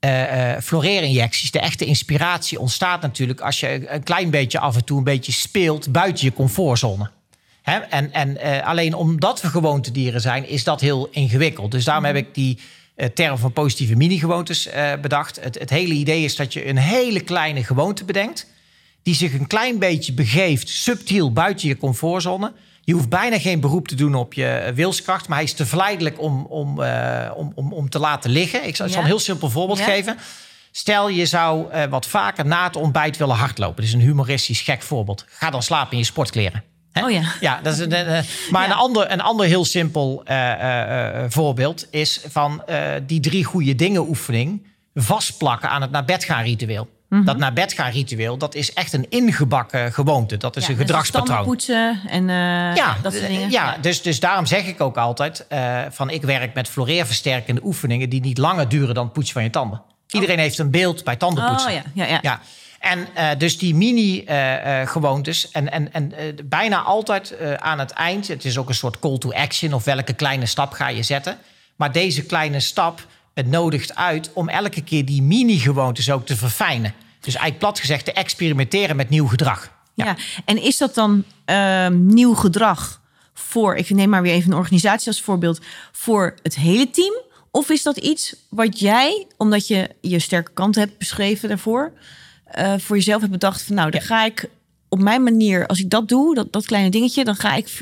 uh, uh, floreerinjecties, de echte inspiratie ontstaat natuurlijk... als je een klein beetje af en toe een beetje speelt buiten je comfortzone. Hè? En, en uh, alleen omdat we gewoontedieren zijn, is dat heel ingewikkeld. Dus daarom heb ik die uh, term van positieve mini-gewoontes uh, bedacht. Het, het hele idee is dat je een hele kleine gewoonte bedenkt... die zich een klein beetje begeeft, subtiel buiten je comfortzone... Je hoeft bijna geen beroep te doen op je wilskracht... maar hij is te verleidelijk om, om, uh, om, om, om te laten liggen. Ik zal, ja. zal een heel simpel voorbeeld ja. geven. Stel, je zou uh, wat vaker na het ontbijt willen hardlopen. Dit is een humoristisch gek voorbeeld. Ga dan slapen in je sportkleren. Hè? Oh ja. ja dat is een, uh, maar ja. een, ander, een ander heel simpel uh, uh, voorbeeld... is van uh, die drie goede dingen oefening... vastplakken aan het naar bed gaan ritueel. Mm-hmm. Dat naar bed gaan ritueel, dat is echt een ingebakken gewoonte. Dat is ja, een gedragspatroon. Dus poetsen en uh, ja, dat soort dingen. Ja, dus, dus daarom zeg ik ook altijd... Uh, van ik werk met floreerversterkende oefeningen... die niet langer duren dan het poetsen van je tanden. Iedereen oh. heeft een beeld bij tandenpoetsen. Oh, ja, ja, ja. Ja. En uh, dus die mini-gewoontes... Uh, en, en, en uh, bijna altijd uh, aan het eind... het is ook een soort call to action... of welke kleine stap ga je zetten. Maar deze kleine stap... Het nodigt uit om elke keer die mini-gewoontes ook te verfijnen. Dus eigenlijk plat gezegd te experimenteren met nieuw gedrag. Ja, ja. En is dat dan uh, nieuw gedrag voor... ik neem maar weer even een organisatie als voorbeeld... voor het hele team? Of is dat iets wat jij, omdat je je sterke kant hebt beschreven daarvoor... Uh, voor jezelf hebt bedacht van nou, dan ja. ga ik... op mijn manier, als ik dat doe, dat, dat kleine dingetje... dan ga ik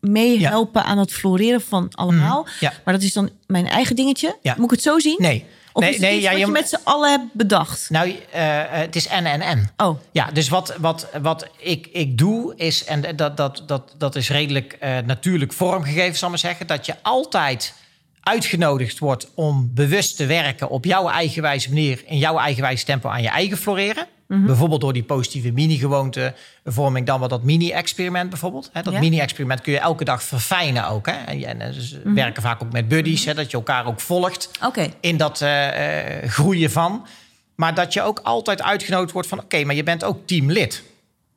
meehelpen ja. aan het floreren van allemaal. Mm, ja. Maar dat is dan mijn eigen dingetje. Ja. Moet ik het zo zien? Nee. Of nee, is het nee, iets ja, wat je m- met z'n allen hebt bedacht? Nou, uh, het is en, en, en. Oh. Ja, dus wat, wat, wat ik, ik doe is... en dat, dat, dat, dat is redelijk uh, natuurlijk vormgegeven, zal ik maar zeggen... dat je altijd uitgenodigd wordt om bewust te werken... op jouw eigenwijze manier, in jouw eigenwijze tempo... aan je eigen floreren. Mm-hmm. Bijvoorbeeld door die positieve mini-gewoontevorming... dan wel dat mini-experiment bijvoorbeeld. Hè, dat ja. mini-experiment kun je elke dag verfijnen ook. Hè. En, en, en dus mm-hmm. werken vaak ook met buddies. Mm-hmm. Hè, dat je elkaar ook volgt okay. in dat uh, groeien van. Maar dat je ook altijd uitgenodigd wordt van... oké, okay, maar je bent ook teamlid.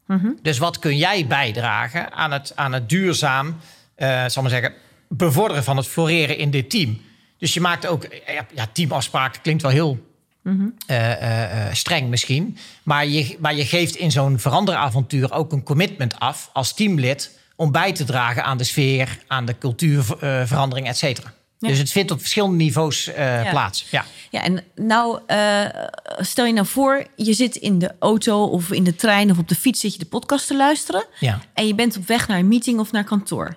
Mm-hmm. Dus wat kun jij bijdragen aan het, aan het duurzaam... Uh, zal maar zeggen, bevorderen van het floreren in dit team. Dus je maakt ook... ja, ja teamafspraken klinkt wel heel... Mm-hmm. Uh, uh, streng misschien. Maar je, maar je geeft in zo'n veranderavontuur ook een commitment af als teamlid... om bij te dragen aan de sfeer, aan de cultuurverandering, uh, et cetera. Ja. Dus het vindt op verschillende niveaus uh, ja. plaats. Ja. Ja, en nou, uh, stel je nou voor, je zit in de auto of in de trein of op de fiets zit je de podcast te luisteren. Ja. En je bent op weg naar een meeting of naar kantoor.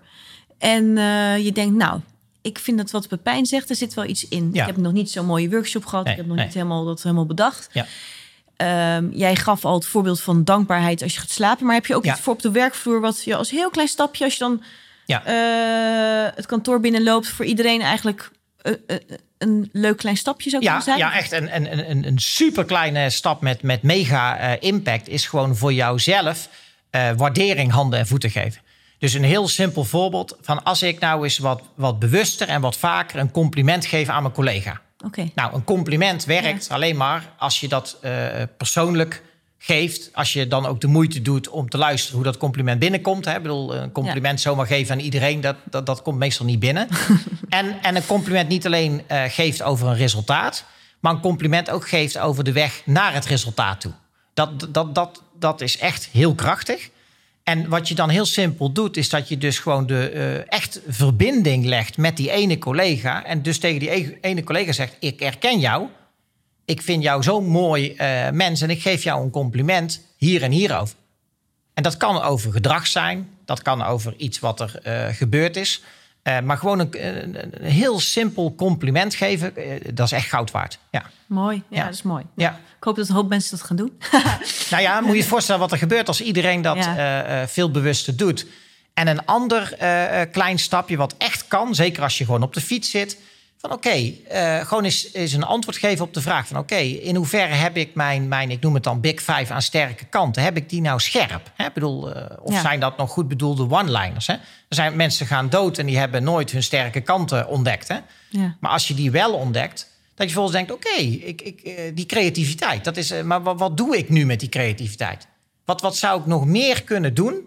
En uh, je denkt, nou, ik vind dat wat Pepijn zegt, er zit wel iets in. Ja. Ik heb nog niet zo'n mooie workshop gehad. Nee, ik heb nog nee. niet helemaal dat helemaal bedacht. Ja. Um, jij gaf al het voorbeeld van dankbaarheid als je gaat slapen. Maar heb je ook ja. iets voor op de werkvloer wat je als heel klein stapje, als je dan ja. uh, het kantoor binnenloopt, voor iedereen eigenlijk uh, uh, een leuk klein stapje zou kunnen ja, zijn? Ja, echt een, een, een, een super kleine stap met, met mega uh, impact is gewoon voor jouzelf uh, waardering handen en voeten geven. Dus een heel simpel voorbeeld van als ik nou eens wat, wat bewuster en wat vaker een compliment geef aan mijn collega. Okay. Nou, een compliment werkt ja. alleen maar als je dat uh, persoonlijk geeft. Als je dan ook de moeite doet om te luisteren hoe dat compliment binnenkomt. Hè. Ik bedoel, een compliment ja. zomaar geven aan iedereen, dat, dat, dat komt meestal niet binnen. en, en een compliment niet alleen uh, geeft over een resultaat, maar een compliment ook geeft over de weg naar het resultaat toe. Dat, dat, dat, dat is echt heel krachtig. En wat je dan heel simpel doet, is dat je dus gewoon de uh, echt verbinding legt met die ene collega. En dus tegen die ene collega zegt, ik herken jou. Ik vind jou zo'n mooi uh, mens en ik geef jou een compliment hier en hierover. En dat kan over gedrag zijn. Dat kan over iets wat er uh, gebeurd is. Uh, maar gewoon een, een, een heel simpel compliment geven, uh, dat is echt goud waard. Ja. Mooi, ja, ja. dat is mooi. Ja. Ik hoop dat een hoop mensen dat gaan doen. Nou ja, moet je je voorstellen wat er gebeurt als iedereen dat ja. uh, veel bewuster doet. En een ander uh, klein stapje wat echt kan, zeker als je gewoon op de fiets zit, van oké, okay, uh, gewoon eens, eens een antwoord geven op de vraag van oké, okay, in hoeverre heb ik mijn, mijn, ik noem het dan big five aan sterke kanten, heb ik die nou scherp? Hè? Ik bedoel, uh, of ja. zijn dat nog goed bedoelde one-liners? Hè? Er zijn mensen gaan dood en die hebben nooit hun sterke kanten ontdekt. Hè? Ja. Maar als je die wel ontdekt, dat je volgens denkt, oké, okay, ik, ik, uh, die creativiteit, dat is, uh, maar wat, wat doe ik nu met die creativiteit? Wat, wat zou ik nog meer kunnen doen?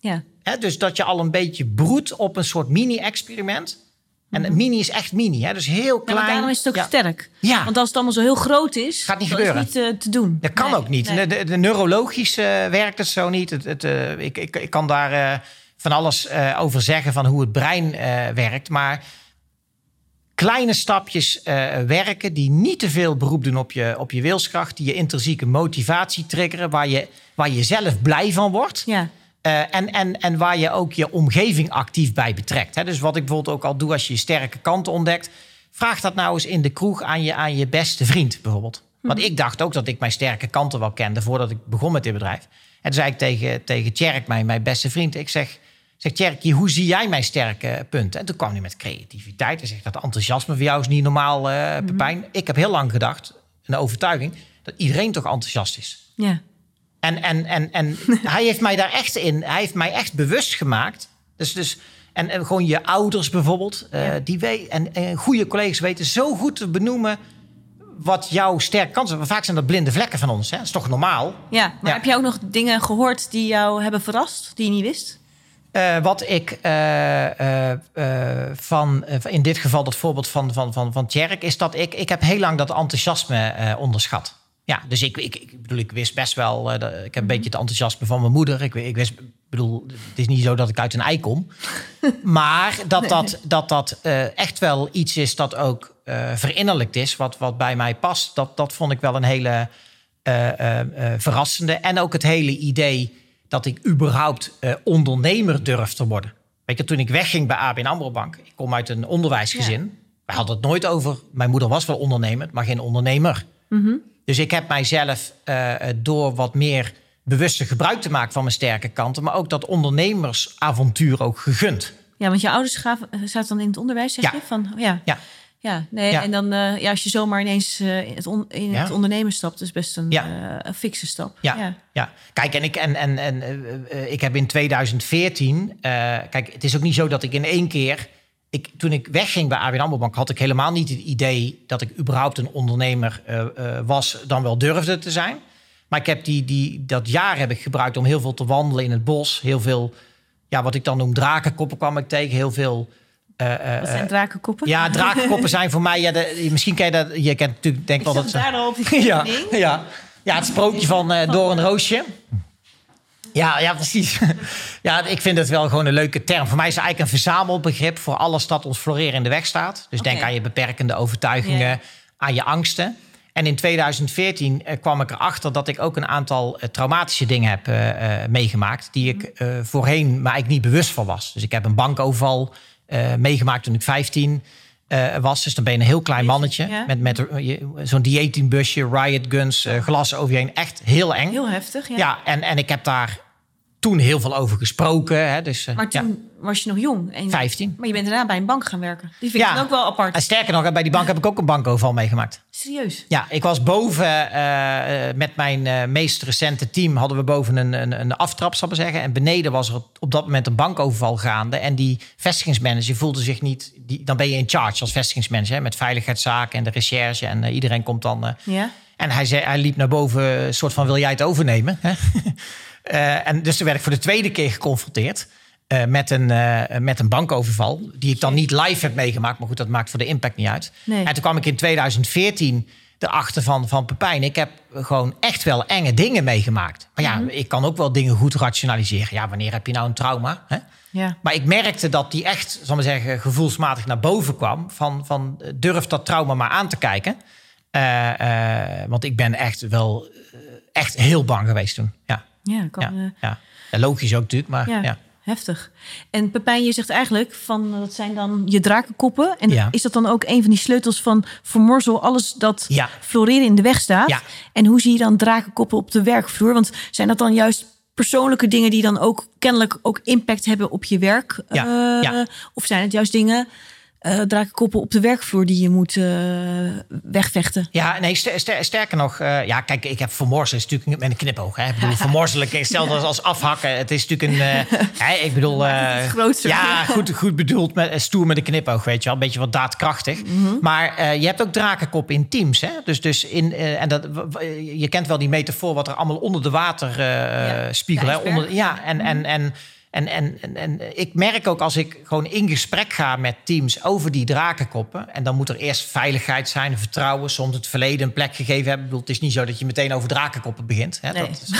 Ja. Hè? Dus dat je al een beetje broedt op een soort mini-experiment. En mini is echt mini, hè? Dus heel klein. Ja, maar daarom is het ook ja. sterk. Ja. Want als het allemaal zo heel groot is, gaat niet gebeuren. Is niet uh, te doen. Dat kan nee, ook niet. Nee. De, de, de neurologisch uh, werkt het zo niet. Het, het, uh, ik, ik, ik kan daar uh, van alles uh, over zeggen van hoe het brein uh, werkt. Maar kleine stapjes uh, werken die niet te veel beroep doen op je, op je wilskracht. Die je intrinsieke motivatie triggeren. Waar je, waar je zelf blij van wordt. Ja. Uh, en, en, en waar je ook je omgeving actief bij betrekt. Hè? Dus wat ik bijvoorbeeld ook al doe als je je sterke kanten ontdekt. Vraag dat nou eens in de kroeg aan je, aan je beste vriend bijvoorbeeld. Hm. Want ik dacht ook dat ik mijn sterke kanten wel kende voordat ik begon met dit bedrijf. En toen zei ik tegen, tegen Tjerk, mijn, mijn beste vriend. Ik zeg, zeg Tjerk, hoe zie jij mijn sterke punten? En toen kwam hij met creativiteit. Hij zegt, dat enthousiasme voor jou is niet normaal, uh, Pepijn. Hm. Ik heb heel lang gedacht, een overtuiging, dat iedereen toch enthousiast is. Ja. En, en, en, en hij heeft mij daar echt in, hij heeft mij echt bewust gemaakt. Dus, dus, en, en gewoon je ouders bijvoorbeeld, uh, die we, en, en goede collega's weten zo goed te benoemen wat jouw sterke kansen zijn. Vaak zijn dat blinde vlekken van ons, hè? Dat is toch normaal? Ja, maar ja. heb je ook nog dingen gehoord die jou hebben verrast, die je niet wist? Uh, wat ik uh, uh, uh, van, uh, in dit geval dat voorbeeld van, van, van, van Tjerk, is dat ik, ik heb heel lang dat enthousiasme uh, onderschat. Ja, dus ik, ik, ik bedoel, ik wist best wel. Uh, ik heb een beetje het enthousiasme van mijn moeder. Ik, ik wist, bedoel, het is niet zo dat ik uit een ei kom. Maar dat dat, dat, dat uh, echt wel iets is dat ook uh, verinnerlijkt is. Wat, wat bij mij past. Dat, dat vond ik wel een hele uh, uh, verrassende. En ook het hele idee dat ik überhaupt uh, ondernemer durf te worden. Weet je, toen ik wegging bij A B N Amro Bank. Ik kom uit een onderwijsgezin. Ja. We hadden het nooit over. Mijn moeder was wel ondernemer, maar geen ondernemer. Mm-hmm. Dus ik heb mijzelf uh, door wat meer bewuster gebruik te maken van mijn sterke kanten, maar ook dat ondernemersavontuur ook gegund. Ja, want je ouders gaven, zaten dan in het onderwijs, zeg ja. je? Van, oh ja. Ja. Ja, nee, ja. En dan uh, ja, als je zomaar ineens uh, in, het on, in ja. het ondernemen stapt, is best een, ja. uh, een fikse stap. Ja. Ja. Ja, kijk, en ik, en, en, en, uh, ik heb in tweeduizend veertien... Uh, kijk, het is ook niet zo dat ik in één keer... Ik, toen ik wegging bij A B N AMRO Bank had ik helemaal niet het idee dat ik überhaupt een ondernemer uh, uh, was, dan wel durfde te zijn. Maar ik heb die, die, dat jaar heb ik gebruikt om heel veel te wandelen in het bos. Heel veel, ja, wat ik dan noem drakenkoppen kwam ik tegen. Heel veel. Uh, wat zijn drakenkoppen? Ja, drakenkoppen zijn voor mij. Ja, de, misschien ken je dat. Je kent natuurlijk, denk ik wel dat. Daar op die ja, ja, ja, het sprookje van uh, door een roosje. Ja, ja, precies. Ja, ik vind het wel gewoon een leuke term. Voor mij is het eigenlijk een verzamelbegrip voor alles dat ons floreren in de weg staat. Dus okay. Denk aan je beperkende overtuigingen, yeah. aan je angsten. En in twintig veertien uh, kwam ik erachter dat ik ook een aantal uh, traumatische dingen heb uh, uh, meegemaakt... die ik uh, voorheen me eigenlijk niet bewust van was. Dus ik heb een bankoverval uh, meegemaakt toen ik vijftien uh, was. Dus dan ben je een heel klein mannetje. Ja. Met, met uh, zo'n dieetteambusje, riot guns, uh, glas over je heen. Echt heel eng. Heel heftig, ja. Ja, en, en ik heb daar toen heel veel over gesproken. Hè, dus, uh, maar toen ja. was je nog jong. En, vijftien. Maar je bent daarna bij een bank gaan werken. Die vind ik ja. ook wel apart. En sterker nog, bij die bank heb ik ook een bankoverval meegemaakt. Serieus? Ja, ik was boven, uh, met mijn uh, meest recente team... hadden we boven een, een, een aftrap, zal ik maar zeggen. En beneden was er op dat moment een bankoverval gaande. En die vestigingsmanager voelde zich niet... Die, dan ben je in charge als vestigingsmanager... Hè, met veiligheidszaken en de recherche. En uh, iedereen komt dan... Uh, ja. En hij, zei, hij liep naar boven, een soort van... wil jij het overnemen? Hè? Uh, en dus toen werd ik voor de tweede keer geconfronteerd uh, met, een, uh, met een bankoverval. Die ik dan niet live heb meegemaakt. Maar goed, dat maakt voor de impact niet uit. Nee. En toen kwam ik in twintig veertien erachter van, van Pepijn. Ik heb gewoon echt wel enge dingen meegemaakt. Maar ja, mm-hmm. ik kan ook wel dingen goed rationaliseren. Ja, wanneer heb je nou een trauma? Hè? Ja. Maar ik merkte dat die echt, zal ik maar zeggen, gevoelsmatig naar boven kwam. Van, van durf dat trauma maar aan te kijken. Uh, uh, want ik ben echt wel uh, echt heel bang geweest toen, ja. Ja, kan, ja, ja. ja, logisch ook natuurlijk, maar ja, ja. Heftig. En Pepijn, je zegt eigenlijk van dat zijn dan je drakenkoppen. En ja. is dat dan ook een van die sleutels van vermorzel alles dat ja. floreren in de weg staat? Ja. En hoe zie je dan drakenkoppen op de werkvloer? Want zijn dat dan juist persoonlijke dingen die dan ook kennelijk ook impact hebben op je werk? Ja. Uh, ja. Of zijn het juist dingen... Uh, drakenkoppen op de werkvloer die je moet uh, wegvechten. Ja, nee, ster, ster, sterker nog... Uh, ja, kijk, ik heb vermorzelen is natuurlijk met een knipoog. Hè? Ik bedoel, vermorzelen, stel dat als afhakken. Het is natuurlijk een... Uh, hè, ik bedoel... Uh, grootste, ja, goed, goed bedoeld, met, stoer met een knipoog, weet je wel. Een beetje wat daadkrachtig. Mm-hmm. Maar uh, je hebt ook drakenkop in teams. Hè? Dus, dus in, uh, en dat, w- je kent wel die metafoor wat er allemaal onder de water uh, ja, spiegel. De hè? Onder, ja, en... en, en En, en, en, en ik merk ook als ik gewoon in gesprek ga met teams over die drakenkoppen... en dan moet er eerst veiligheid zijn, vertrouwen... soms het verleden een plek gegeven hebben. Ik bedoel, het is niet zo dat je meteen over drakenkoppen begint. Hè? Nee. Dat is,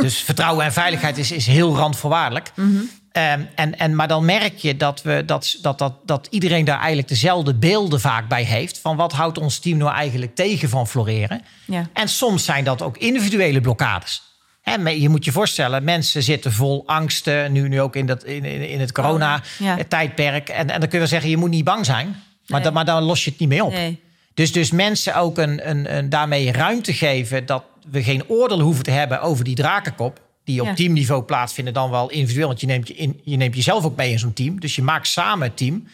dus vertrouwen en veiligheid is, is heel randvoorwaardelijk. Mm-hmm. Um, en, en, maar dan merk je dat, we, dat, dat, dat, dat iedereen daar eigenlijk dezelfde beelden vaak bij heeft... van wat houdt ons team nou eigenlijk tegen van floreren. Ja. En soms zijn dat ook individuele blokkades... En je moet je voorstellen, mensen zitten vol angsten. Nu, nu ook in, dat, in, in het corona-tijdperk. Ja. En, en dan kun je wel zeggen, je moet niet bang zijn. Maar, nee. dan, maar dan los je het niet meer op. Nee. Dus, dus mensen ook een, een, een daarmee ruimte geven... dat we geen oordeel hoeven te hebben over die drakenkop... die op ja. teamniveau plaatsvinden dan wel individueel. Want je neemt, je in, je neemt jezelf ook mee in zo'n team. Dus je maakt samen het team.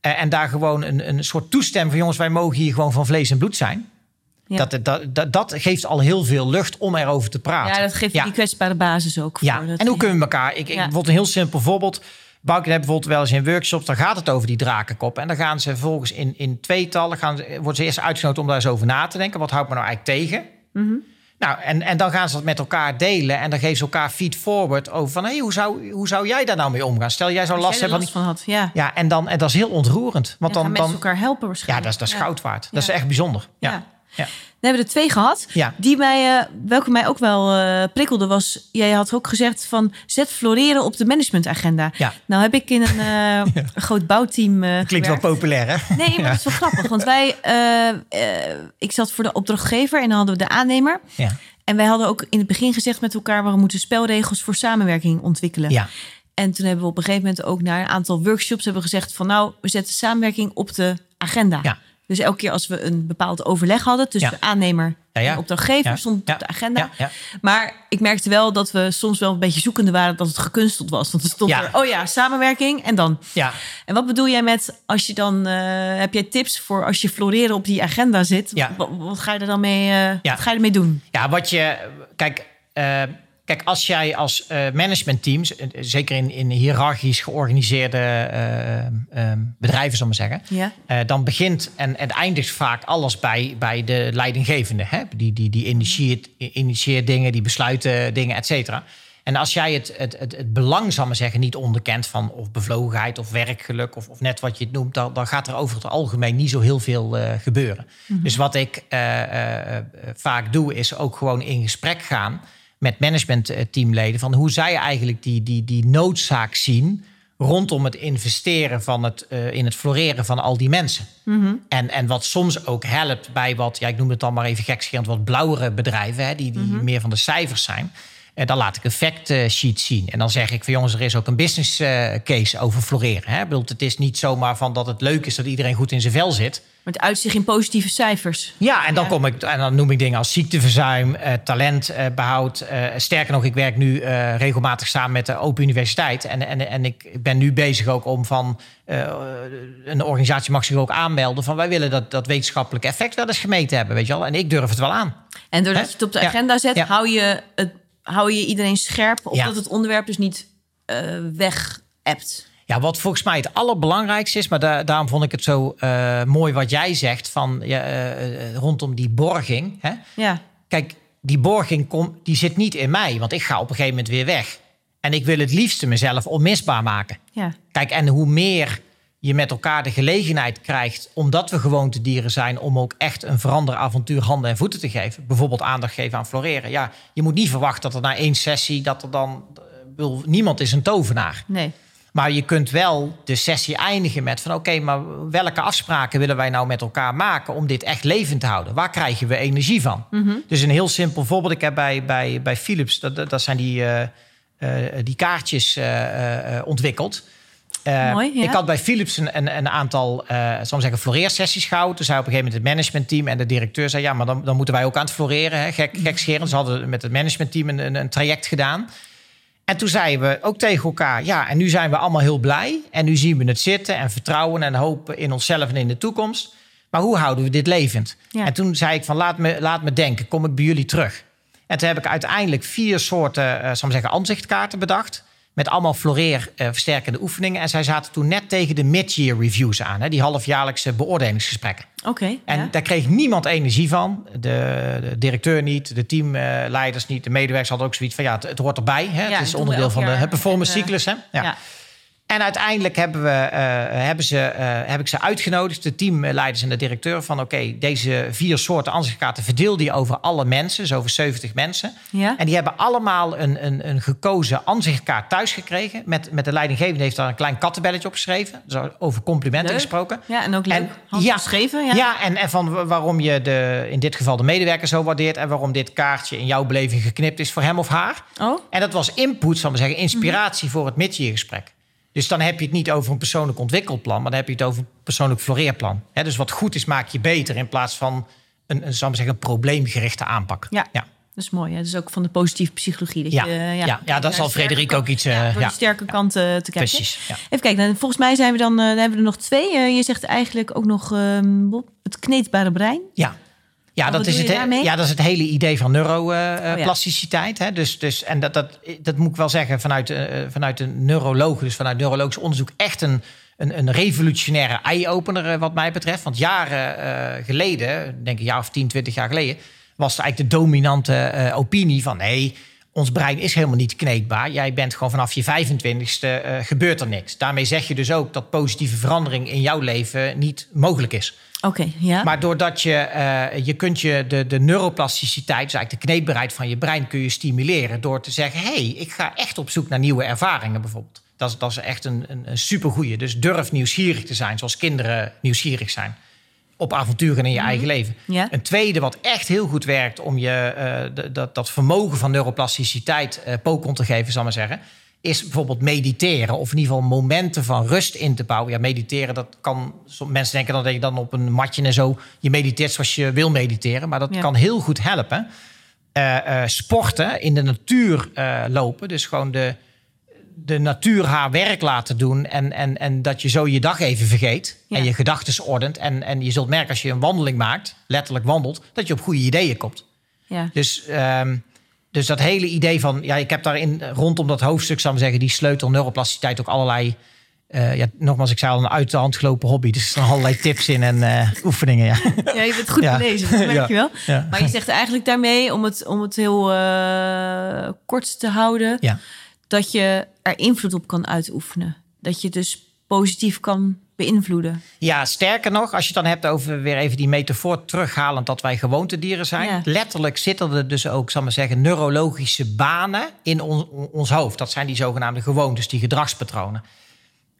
En, en daar gewoon een, een soort toestemming van... jongens, wij mogen hier gewoon van vlees en bloed zijn... Ja. Dat, dat, dat, dat geeft al heel veel lucht om erover te praten. Ja, dat geeft ja. die kwetsbare basis ook. Voor, ja. dat en hoe kunnen we elkaar... Ik, ja. ik, bijvoorbeeld een heel simpel voorbeeld. Boukje heeft bijvoorbeeld wel eens in workshops... dan gaat het over die drakenkop. En dan gaan ze vervolgens in, in tweetallen... Gaan, worden ze eerst uitgenodigd om daar eens over na te denken. Wat houdt me nou eigenlijk tegen? Mm-hmm. Nou, en, en dan gaan ze dat met elkaar delen. En dan geven ze elkaar feedforward over... van hé, hey, hoe, zou, hoe zou jij daar nou mee omgaan? Stel, jij zou last jij hebben... Last van had, ja. ja en, dan, en dat is heel ontroerend. Want dan, dan mensen elkaar helpen waarschijnlijk. Ja, dat, dat is ja. goud waard. Dat ja. is echt bijzonder. Ja. ja. Ja. Dan hebben we er twee gehad. Ja. Die mij, uh, welke mij ook wel uh, prikkelde was... jij had ook gezegd van... zet floreren op de managementagenda. Ja. Nou heb ik in een uh, ja. groot bouwteam uh, Klinkt gewerkt. Wel populair, hè? Nee, maar ja. dat is wel grappig. Want wij... Uh, uh, ik zat voor de opdrachtgever en dan hadden we de aannemer. Ja. En wij hadden ook in het begin gezegd met elkaar... we moeten spelregels voor samenwerking ontwikkelen. Ja. En toen hebben we op een gegeven moment ook... naar een aantal workshops hebben gezegd van... nou, we zetten samenwerking op de agenda. Ja. Dus elke keer als we een bepaald overleg hadden... tussen ja. de aannemer ja, ja. en de opdrachtgever... Ja. stond het ja. op de agenda. Ja. Ja. Maar ik merkte wel dat we soms wel een beetje zoekende waren... dat het gekunsteld was. Want er stond ja. er, oh ja, samenwerking en dan. Ja. En wat bedoel jij met, als je dan... Uh, heb jij tips voor als je floreren op die agenda zit? Ja. Wat, wat ga je er dan mee, uh, ja. wat ga je ermee doen? Ja, wat je... Kijk, uh, kijk als jij als uh, managementteams... Uh, zeker in, in hiërarchisch georganiseerde... Uh, bedrijven, zal ik maar zeggen. Ja. Uh, dan begint en, en eindigt vaak alles bij, bij de leidinggevende. Hè? Die, die, die initieert, initieert dingen, die besluiten dingen, et cetera. En als jij het, het, het, het belang, zal ik maar zeggen, niet onderkent... van of bevlogenheid of werkgeluk of, of net wat je het noemt... dan, dan gaat er over het algemeen niet zo heel veel uh, gebeuren. Mm-hmm. Dus wat ik uh, uh, vaak doe, is ook gewoon in gesprek gaan... met managementteamleden van hoe zij eigenlijk die, die, die noodzaak zien rondom het investeren van het, uh, in het floreren van al die mensen. Mm-hmm. En, en wat soms ook helpt bij wat, ja, ik noem het dan maar even gekscherend, wat blauwere bedrijven, hè, die, die mm-hmm. meer van de cijfers zijn. En dan laat ik een fact sheet zien. En dan zeg ik van jongens, er is ook een business case over floreren. Hè? Ik bedoel, het is niet zomaar van dat het leuk is dat iedereen goed in zijn vel zit. Met uitzicht in positieve cijfers. Ja, en dan, ja. Kom ik, en dan noem ik dingen als ziekteverzuim, eh, talentbehoud. Eh, sterker nog, ik werk nu eh, regelmatig samen met de Open Universiteit. En, en, en ik ben nu bezig ook om van... Uh, een organisatie mag zich ook aanmelden van wij willen dat, dat wetenschappelijk effect wel eens gemeten hebben. Weet je wel? En ik durf het wel aan. En doordat He? je het op de agenda ja. zet, ja. hou je het... Hou je iedereen scherp op ja. dat het onderwerp dus niet uh, weg-appt? Ja, wat volgens mij het allerbelangrijkste is... maar da- daarom vond ik het zo uh, mooi wat jij zegt... van uh, uh, rondom die borging. Hè? Ja. Kijk, die borging kom, die zit niet in mij... want ik ga op een gegeven moment weer weg. En ik wil het liefste mezelf onmisbaar maken. Ja. Kijk, en hoe meer je met elkaar de gelegenheid krijgt... omdat we gewoontedieren zijn... om ook echt een veranderavontuur handen en voeten te geven. Bijvoorbeeld aandacht geven aan floreren. Ja, je moet niet verwachten dat er na één sessie... dat er dan... niemand is een tovenaar. Nee. Maar je kunt wel de sessie eindigen met van... oké, okay, maar welke afspraken willen wij nou met elkaar maken... om dit echt levend te houden? Waar krijgen we energie van? Mm-hmm. Dus een heel simpel voorbeeld. Ik heb bij, bij, bij Philips... dat, dat zijn die, uh, uh, die kaartjes uh, uh, ontwikkeld... Uh, Mooi, ja. Ik had bij Philips een, een, een aantal uh, zal zeggen, floreersessies gehouden. Toen zei op een gegeven moment het managementteam en de directeur... zei ja, maar dan, dan moeten wij ook aan het floreren. Hè? Gek, gekscherend. Ze hadden met het managementteam een, een, een traject gedaan. En toen zeiden we ook tegen elkaar... ja, en nu zijn we allemaal heel blij. En nu zien we het zitten en vertrouwen en hopen in onszelf en in de toekomst. Maar hoe houden we dit levend? Ja. En toen zei ik van laat me, laat me denken, kom ik bij jullie terug. En toen heb ik uiteindelijk vier soorten uh, zal zeggen, ansichtkaarten bedacht... met allemaal floreerversterkende uh, oefeningen. En zij zaten toen net tegen de mid-year reviews aan. Hè, die halfjaarlijkse beoordelingsgesprekken. Oké. Okay, en ja. daar kreeg niemand energie van. De, de directeur niet, de teamleiders uh, niet. De medewerkers hadden ook zoiets van... ja, het, het hoort erbij. Hè, ja, het is onderdeel van de performance-cyclus. En, uh, ja. Ja. en uiteindelijk hebben we, uh, hebben ze, uh, heb ik ze uitgenodigd... de teamleiders en de directeur van... oké, okay, deze vier soorten ansichtkaarten... verdeel die over alle mensen, dus over zeventig mensen. Ja. En die hebben allemaal een, een, een gekozen ansichtkaart thuis gekregen. Met, met de leidinggevende heeft daar een klein kattenbelletje op geschreven. Dus over complimenten leuk. gesproken. Ja, en ook leuk. Handgeschreven. Ja, ja. ja, en, en van waarom je de, in dit geval de medewerker zo waardeert... en waarom dit kaartje in jouw beleving geknipt is voor hem of haar. Oh. En dat was input, zal ik maar zeggen, inspiratie mm-hmm. voor het mid-year-gesprek. Dus dan heb je het niet over een persoonlijk ontwikkelplan... maar dan heb je het over een persoonlijk floreerplan. He, dus wat goed is, maak je beter... in plaats van een, een, zal ik zeggen, een probleemgerichte aanpak. Ja, ja. Dat is mooi. Hè? Dat is ook van de positieve psychologie. Dat ja. Je, ja, ja, ja, daar zal Frederik ook iets... Ja, uh, door ja. de sterke ja. kant uh, te kijken. Precies. Ja. Even kijken, nou, volgens mij zijn we dan, uh, dan hebben we er nog twee. Uh, je zegt eigenlijk ook nog uh, Bob, het kneedbare brein. Ja. Ja, dat is het, ja, dat is het hele idee van neuroplasticiteit. Uh, oh, ja. dus, dus, en dat, dat, dat moet ik wel zeggen vanuit, uh, vanuit een neuroloog... dus vanuit neurologisch onderzoek echt een, een, een revolutionaire eye-opener uh, wat mij betreft. Want jaren uh, geleden, denk een jaar of tien, twintig jaar geleden... was eigenlijk de dominante uh, opinie van... nee, ons brein is helemaal niet kneedbaar. Jij bent gewoon vanaf je vijfentwintigste uh, gebeurt er niks. Daarmee zeg je dus ook dat positieve verandering in jouw leven niet mogelijk is. Okay, ja. Maar doordat je, uh, je kunt je de, de neuroplasticiteit... dus eigenlijk de kneedbaarheid van je brein kun je stimuleren... door te zeggen, hé, hey, ik ga echt op zoek naar nieuwe ervaringen bijvoorbeeld. Dat is, dat is echt een, een, een supergoeie. Dus durf nieuwsgierig te zijn, zoals kinderen nieuwsgierig zijn. Op avonturen in je mm-hmm. eigen leven. Ja. Een tweede wat echt heel goed werkt... om je uh, d- dat, dat vermogen van neuroplasticiteit uh, pokon te geven, zal ik maar zeggen... is bijvoorbeeld mediteren of in ieder geval momenten van rust in te bouwen. Ja, mediteren, dat kan... Mensen denken dat je dan op een matje en zo... je mediteert zoals je wil mediteren, maar dat ja. kan heel goed helpen. Uh, uh, sporten, in de natuur uh, lopen. Dus gewoon de, de natuur haar werk laten doen... en, en, en dat je zo je dag even vergeet ja. en je gedachten ordent. En, en je zult merken als je een wandeling maakt, letterlijk wandelt... dat je op goede ideeën komt. Ja. Dus... Um, Dus dat hele idee van, ja, ik heb daarin rondom dat hoofdstuk, zou ik zeggen, die sleutel neuroplasticiteit ook allerlei, uh, ja, nogmaals, ik zei al, een uit de hand gelopen hobby. Dus er staan allerlei tips in en uh, oefeningen. Ja. ja, je bent goed ja. gelezen, dat merk ja. je wel. Ja. Maar je zegt eigenlijk daarmee, om het, om het heel uh, kort te houden, ja. dat je er invloed op kan uitoefenen. Dat je dus positief kan beïnvloeden. Ja, sterker nog, als je het dan hebt over weer even die metafoor terughalend dat wij gewoontedieren zijn. Ja. Letterlijk zitten er dus ook, zal maar zeggen, neurologische banen in on, on, ons hoofd. Dat zijn die zogenaamde gewoontes, die gedragspatronen.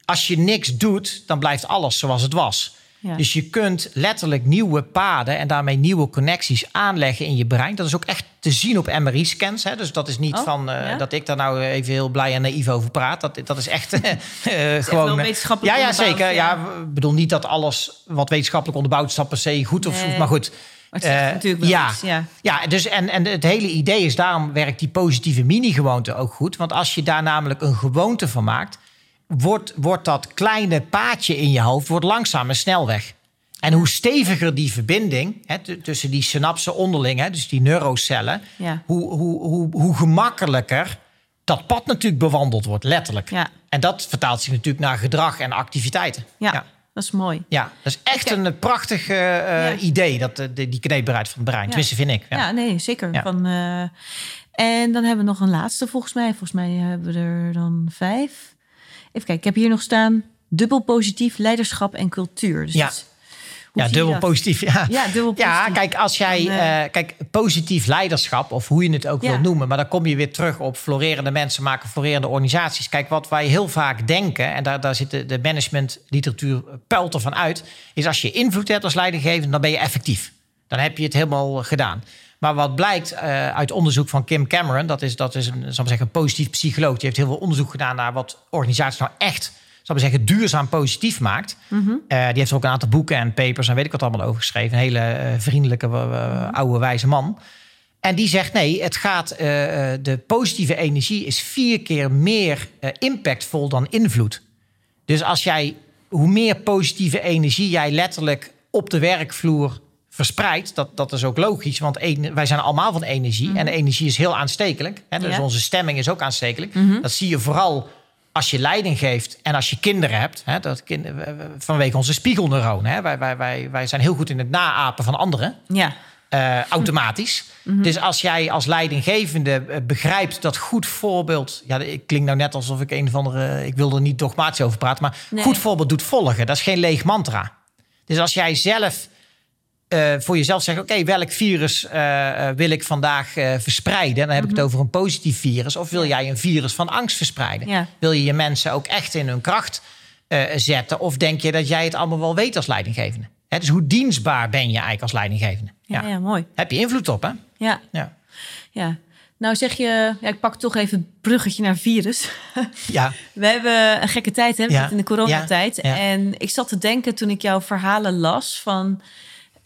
Als je niks doet, dan blijft alles zoals het was. Ja. Dus je kunt letterlijk nieuwe paden en daarmee nieuwe connecties aanleggen in je brein. Dat is ook echt te zien op M R I-scans. Hè? Dus dat is niet oh, van uh, ja? dat ik daar nou even heel blij en naïef over praat. Dat, dat is echt uh, dat is gewoon... Echt wel wetenschappelijk ja, ja, zeker. Ik ja. ja, bedoel niet dat alles wat wetenschappelijk onderbouwd is... dat per se goed of... Nee. Maar goed... Het uh, natuurlijk ja, ja. ja dus en, en het hele idee is... daarom werkt die positieve mini-gewoonte ook goed. Want als je daar namelijk een gewoonte van maakt... Wordt, wordt dat kleine paadje in je hoofd wordt langzaam en snel weg. En hoe steviger die verbinding hè, t- tussen die synapsen onderling... Hè, dus die neurocellen, ja. hoe, hoe, hoe, hoe gemakkelijker dat pad natuurlijk bewandeld wordt, letterlijk. Ja. En dat vertaalt zich natuurlijk naar gedrag en activiteiten. Ja, ja. Dat is mooi. Ja, dat is echt okay. een prachtig uh, ja. idee, dat, uh, die kneedbaarheid van het brein. Ja. Tenminste, vind ik. Ja, ja nee, zeker. Ja. Van, uh, en dan hebben we nog een laatste, volgens mij. Volgens mij hebben we er dan vijf... Even kijken, ik heb hier nog staan... dubbel positief, leiderschap en cultuur. Dus ja. Ja, dubbel positief, ja. ja, dubbel positief. Ja, kijk, als jij... En, uh, kijk, positief leiderschap, of hoe je het ook ja. wil noemen... maar dan kom je weer terug op florerende mensen maken... florerende organisaties. Kijk, wat wij heel vaak denken... en daar, daar zit de, de managementliteratuur puilt ervan uit... is als je invloed hebt als leidinggevende, dan ben je effectief. Dan heb je het helemaal gedaan. Maar wat blijkt uh, uit onderzoek van Kim Cameron... dat is, dat is een, zal ik maar zeggen, een positief psycholoog. Die heeft heel veel onderzoek gedaan naar wat organisaties nou echt... zal ik maar zeggen, duurzaam positief maakt. Mm-hmm. Uh, die heeft er ook een aantal boeken en papers... en weet ik wat allemaal over geschreven. Een hele uh, vriendelijke, uh, oude, wijze man. En die zegt, nee, het gaat, uh, de positieve energie... is vier keer meer uh, impactvol dan invloed. Dus als jij, hoe meer positieve energie jij letterlijk op de werkvloer... verspreid, dat, dat is ook logisch. Want een, wij zijn allemaal van energie. Mm-hmm. En de energie is heel aanstekelijk. Hè? Dus ja. onze stemming is ook aanstekelijk. Mm-hmm. Dat zie je vooral als je leiding geeft en als je kinderen hebt. Hè? Dat kind, vanwege onze spiegelneuronen. Hè? Wij, wij, wij, wij zijn heel goed in het naapen van anderen. Ja. Uh, automatisch. Mm-hmm. Dus als jij als leidinggevende begrijpt dat goed voorbeeld... ja, ik klink nou net alsof ik een of andere... ik wil er niet dogmatisch over praten... maar nee. goed voorbeeld doet volgen. Dat is geen leeg mantra. Dus als jij zelf... Uh, voor jezelf zeggen, oké, okay, welk virus uh, wil ik vandaag uh, verspreiden? Dan heb mm-hmm. ik het over een positief virus. Of wil jij een virus van angst verspreiden? Ja. Wil je je mensen ook echt in hun kracht uh, zetten? Of denk je dat jij het allemaal wel weet als leidinggevende? Hè, dus hoe dienstbaar ben je eigenlijk als leidinggevende? Ja, ja. ja mooi. Heb je invloed op, hè? Ja. ja. ja. Nou zeg je, ja, ik pak toch even het bruggetje naar virus. Ja. We hebben een gekke tijd, hè? Ja. In de coronatijd. Ja. Ja. En ik zat te denken toen ik jouw verhalen las van...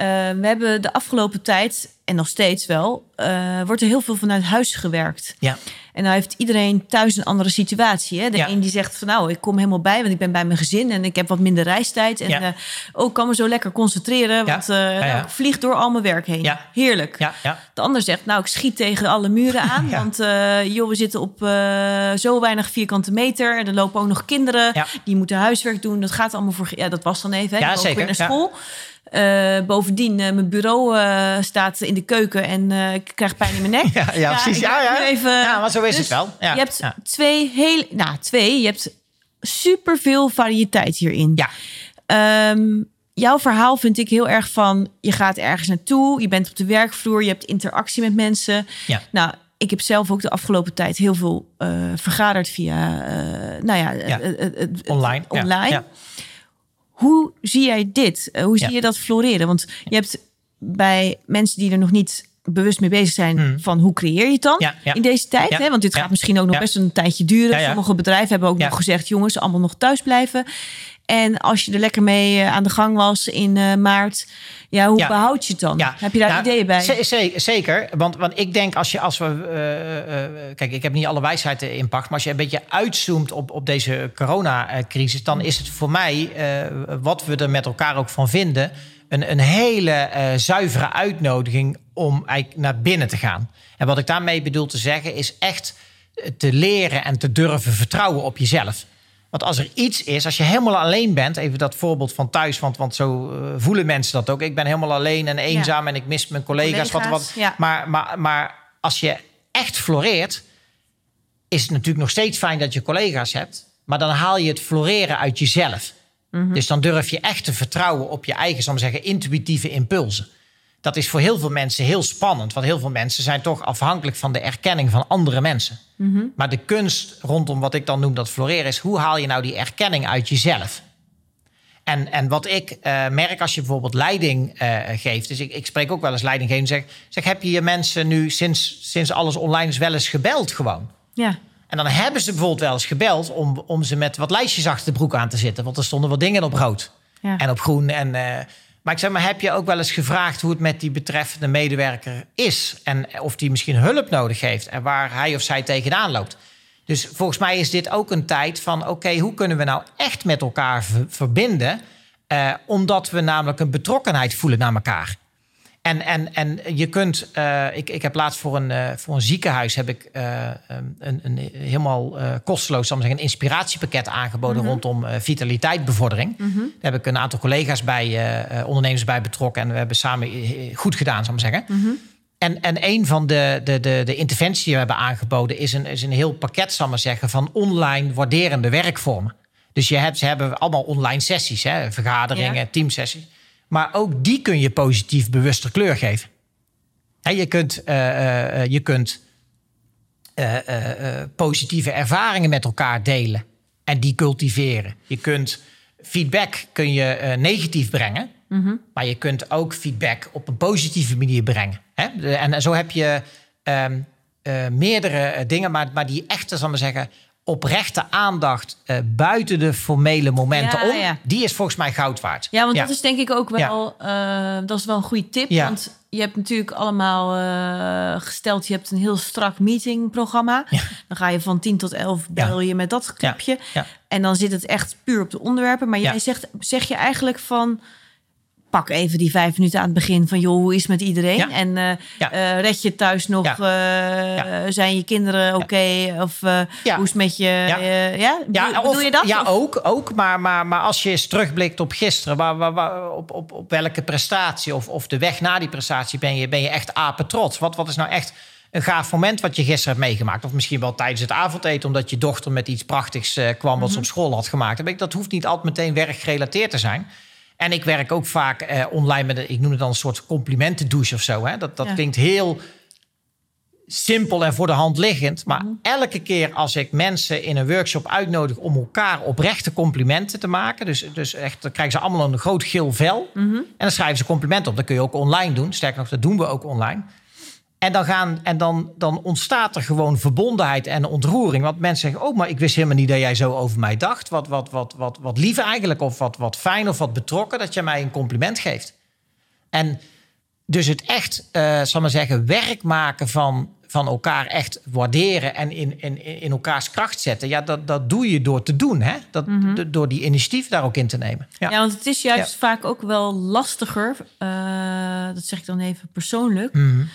Uh, we hebben de afgelopen tijd, en nog steeds wel... Uh, wordt er heel veel vanuit huis gewerkt. Ja. En nou heeft iedereen thuis een andere situatie. Hè? De ja. een die zegt van nou, ik kom helemaal bij... want ik ben bij mijn gezin en ik heb wat minder reistijd. En ja. uh, ook oh, kan me zo lekker concentreren... want uh, ja, ja. Nou, ik vlieg door al mijn werk heen. Ja. Heerlijk. Ja, ja. De ander zegt, nou, ik schiet tegen alle muren aan... ja. want uh, joh, we zitten op uh, zo weinig vierkante meter... en er lopen ook nog kinderen, ja. die moeten huiswerk doen. Dat gaat allemaal voor... Ja, dat was dan even, hè? Ja, zeker. Ook weer naar school... Ja. Uh, bovendien, uh, mijn bureau uh, staat in de keuken en uh, ik krijg pijn in mijn nek. Ja, ja precies. Ja, ja. Even, ja, maar zo is dus het wel. Ja. Je hebt ja. twee heel, nou, twee. Je hebt superveel variëteit hierin. Ja. Um, jouw verhaal vind ik heel erg van, je gaat ergens naartoe, je bent op de werkvloer, je hebt interactie met mensen. Ja. Nou, ik heb zelf ook de afgelopen tijd heel veel uh, vergaderd via, uh, nou ja, ja. Uh, uh, uh, uh, online. online. Ja. Ja. Hoe zie jij dit? Hoe zie ja. je dat floreren? Want je hebt bij mensen die er nog niet bewust mee bezig zijn... Hmm. van hoe creëer je het dan ja, ja. in deze tijd? Ja, hè? Want dit ja. gaat misschien ook nog ja. best een tijdje duren. Ja, ja. Sommige bedrijven hebben ook ja. nog gezegd... jongens, allemaal nog thuis blijven. En als je er lekker mee aan de gang was in uh, maart... ja, hoe ja. behoud je het dan? Ja. Heb je daar nou, ideeën bij? Z- z- zeker, want, want ik denk als je... als we uh, uh, kijk, ik heb niet alle wijsheid in pacht... maar als je een beetje uitzoomt op, op deze coronacrisis... dan is het voor mij, uh, wat we er met elkaar ook van vinden... een, een hele uh, zuivere uitnodiging om eigenlijk naar binnen te gaan. En wat ik daarmee bedoel te zeggen... is echt te leren en te durven vertrouwen op jezelf... Want als er iets is, als je helemaal alleen bent... even dat voorbeeld van thuis, want, want zo uh, voelen mensen dat ook. Ik ben helemaal alleen en eenzaam ja. en ik mis mijn collega's. collega's wat, wat. Ja. Maar, maar, maar als je echt floreert... is het natuurlijk nog steeds fijn dat je collega's hebt... maar dan haal je het floreren uit jezelf. Mm-hmm. Dus dan durf je echt te vertrouwen op je eigen, zal ik maar zeggen, intuïtieve impulsen. Dat is voor heel veel mensen heel spannend. Want heel veel mensen zijn toch afhankelijk van de erkenning van andere mensen. Mm-hmm. Maar de kunst rondom wat ik dan noem dat floreren is, hoe haal je nou die erkenning uit jezelf? En, en wat ik uh, merk als je bijvoorbeeld leiding uh, geeft... dus ik, ik spreek ook wel eens leidinggevend en zeg... zeg, heb je je mensen nu sinds, sinds alles online is wel eens gebeld gewoon? Ja. En dan hebben ze bijvoorbeeld wel eens gebeld... om, om ze met wat lijstjes achter de broek aan te zitten. Want er stonden wat dingen op rood ja. en op groen. En, uh, maar ik zeg maar, heb je ook wel eens gevraagd... hoe het met die betreffende medewerker is? En of die misschien hulp nodig heeft... en waar hij of zij tegenaan loopt? Dus volgens mij is dit ook een tijd van... oké, okay, hoe kunnen we nou echt met elkaar v- verbinden... Uh, omdat we namelijk een betrokkenheid voelen naar elkaar. En, en, en je kunt... Uh, ik, ik heb laatst voor een, uh, voor een ziekenhuis... heb ik uh, een, een helemaal uh, kosteloos zal ik zeggen, een inspiratiepakket aangeboden... Mm-hmm. rondom uh, vitaliteitbevordering. Mm-hmm. Daar heb ik een aantal collega's bij, uh, ondernemers bij betrokken... en we hebben samen goed gedaan, zal ik maar zeggen... Mm-hmm. En, en een van de, de, de, de interventies die we hebben aangeboden... is een, is een heel pakket, zal ik maar zeggen, van online waarderende werkvormen. Dus je hebt, ze hebben allemaal online sessies, hè, vergaderingen, ja. teamsessies. Maar ook die kun je positief bewuster kleur geven. Hè, je kunt, uh, uh, je kunt uh, uh, positieve ervaringen met elkaar delen en die cultiveren. Je kunt feedback kun je, uh, negatief brengen. Mm-hmm. Maar je kunt ook feedback op een positieve manier brengen. Hè? En zo heb je um, uh, meerdere dingen, maar, maar die echte, zal ik maar zeggen, oprechte aandacht uh, buiten de formele momenten ja, om, ja. die is volgens mij goud waard. Ja, want ja. dat is denk ik ook wel, ja. uh, dat is wel een goede tip. Ja. Want je hebt natuurlijk allemaal uh, gesteld, je hebt een heel strak meetingprogramma. Ja. Dan ga je van tien tot elf bel je ja. met dat clubje. Ja. Ja. En dan zit het echt puur op de onderwerpen. Maar jij ja. zegt, zeg je eigenlijk van... pak even die vijf minuten aan het begin van... joh, hoe is het met iedereen? Ja. En uh, ja. uh, red je thuis nog? Ja. Uh, ja. Zijn je kinderen oké? Okay? Of uh, ja. hoe is het met je? Ja, uh, ja? ja Doe, of, doe je dat? Ja, of? ook. ook maar, maar, maar als je eens terugblikt op gisteren... Waar, waar, waar, op, op, op welke prestatie of, of de weg na die prestatie... ben je, ben je echt apetrots? Wat, wat is nou echt een gaaf moment wat je gisteren hebt meegemaakt? Of misschien wel tijdens het avondeten... omdat je dochter met iets prachtigs uh, kwam... wat mm-hmm. ze op school had gemaakt. Dat hoeft niet altijd meteen werkgerelateerd te zijn... En ik werk ook vaak eh, online met, een, ik noem het dan een soort complimentendouche of zo. Hè? Dat, dat ja. klinkt heel simpel en voor de hand liggend. Maar mm-hmm. elke keer als ik mensen in een workshop uitnodig... om elkaar oprechte complimenten te maken... dus, dus echt, dan krijgen ze allemaal een groot geel vel. Mm-hmm. En dan schrijven ze complimenten op. Dat kun je ook online doen. Sterker nog, dat doen we ook online. En dan, gaan, en dan, dan ontstaat er gewoon verbondenheid en ontroering. Want mensen zeggen, oh, maar ik wist helemaal niet dat jij zo over mij dacht. Wat, wat, wat, wat, wat lief eigenlijk, of wat, wat fijn of wat betrokken... dat jij mij een compliment geeft. En dus het echt, uh, zal maar zeggen, werk maken van, van elkaar... echt waarderen en in, in, in elkaars kracht zetten. Ja, dat, dat doe je door te doen, hè? Dat, mm-hmm. d- door die initiatief daar ook in te nemen. Ja, ja want het is juist ja. vaak ook wel lastiger. Uh, dat zeg ik dan even persoonlijk... Mm-hmm.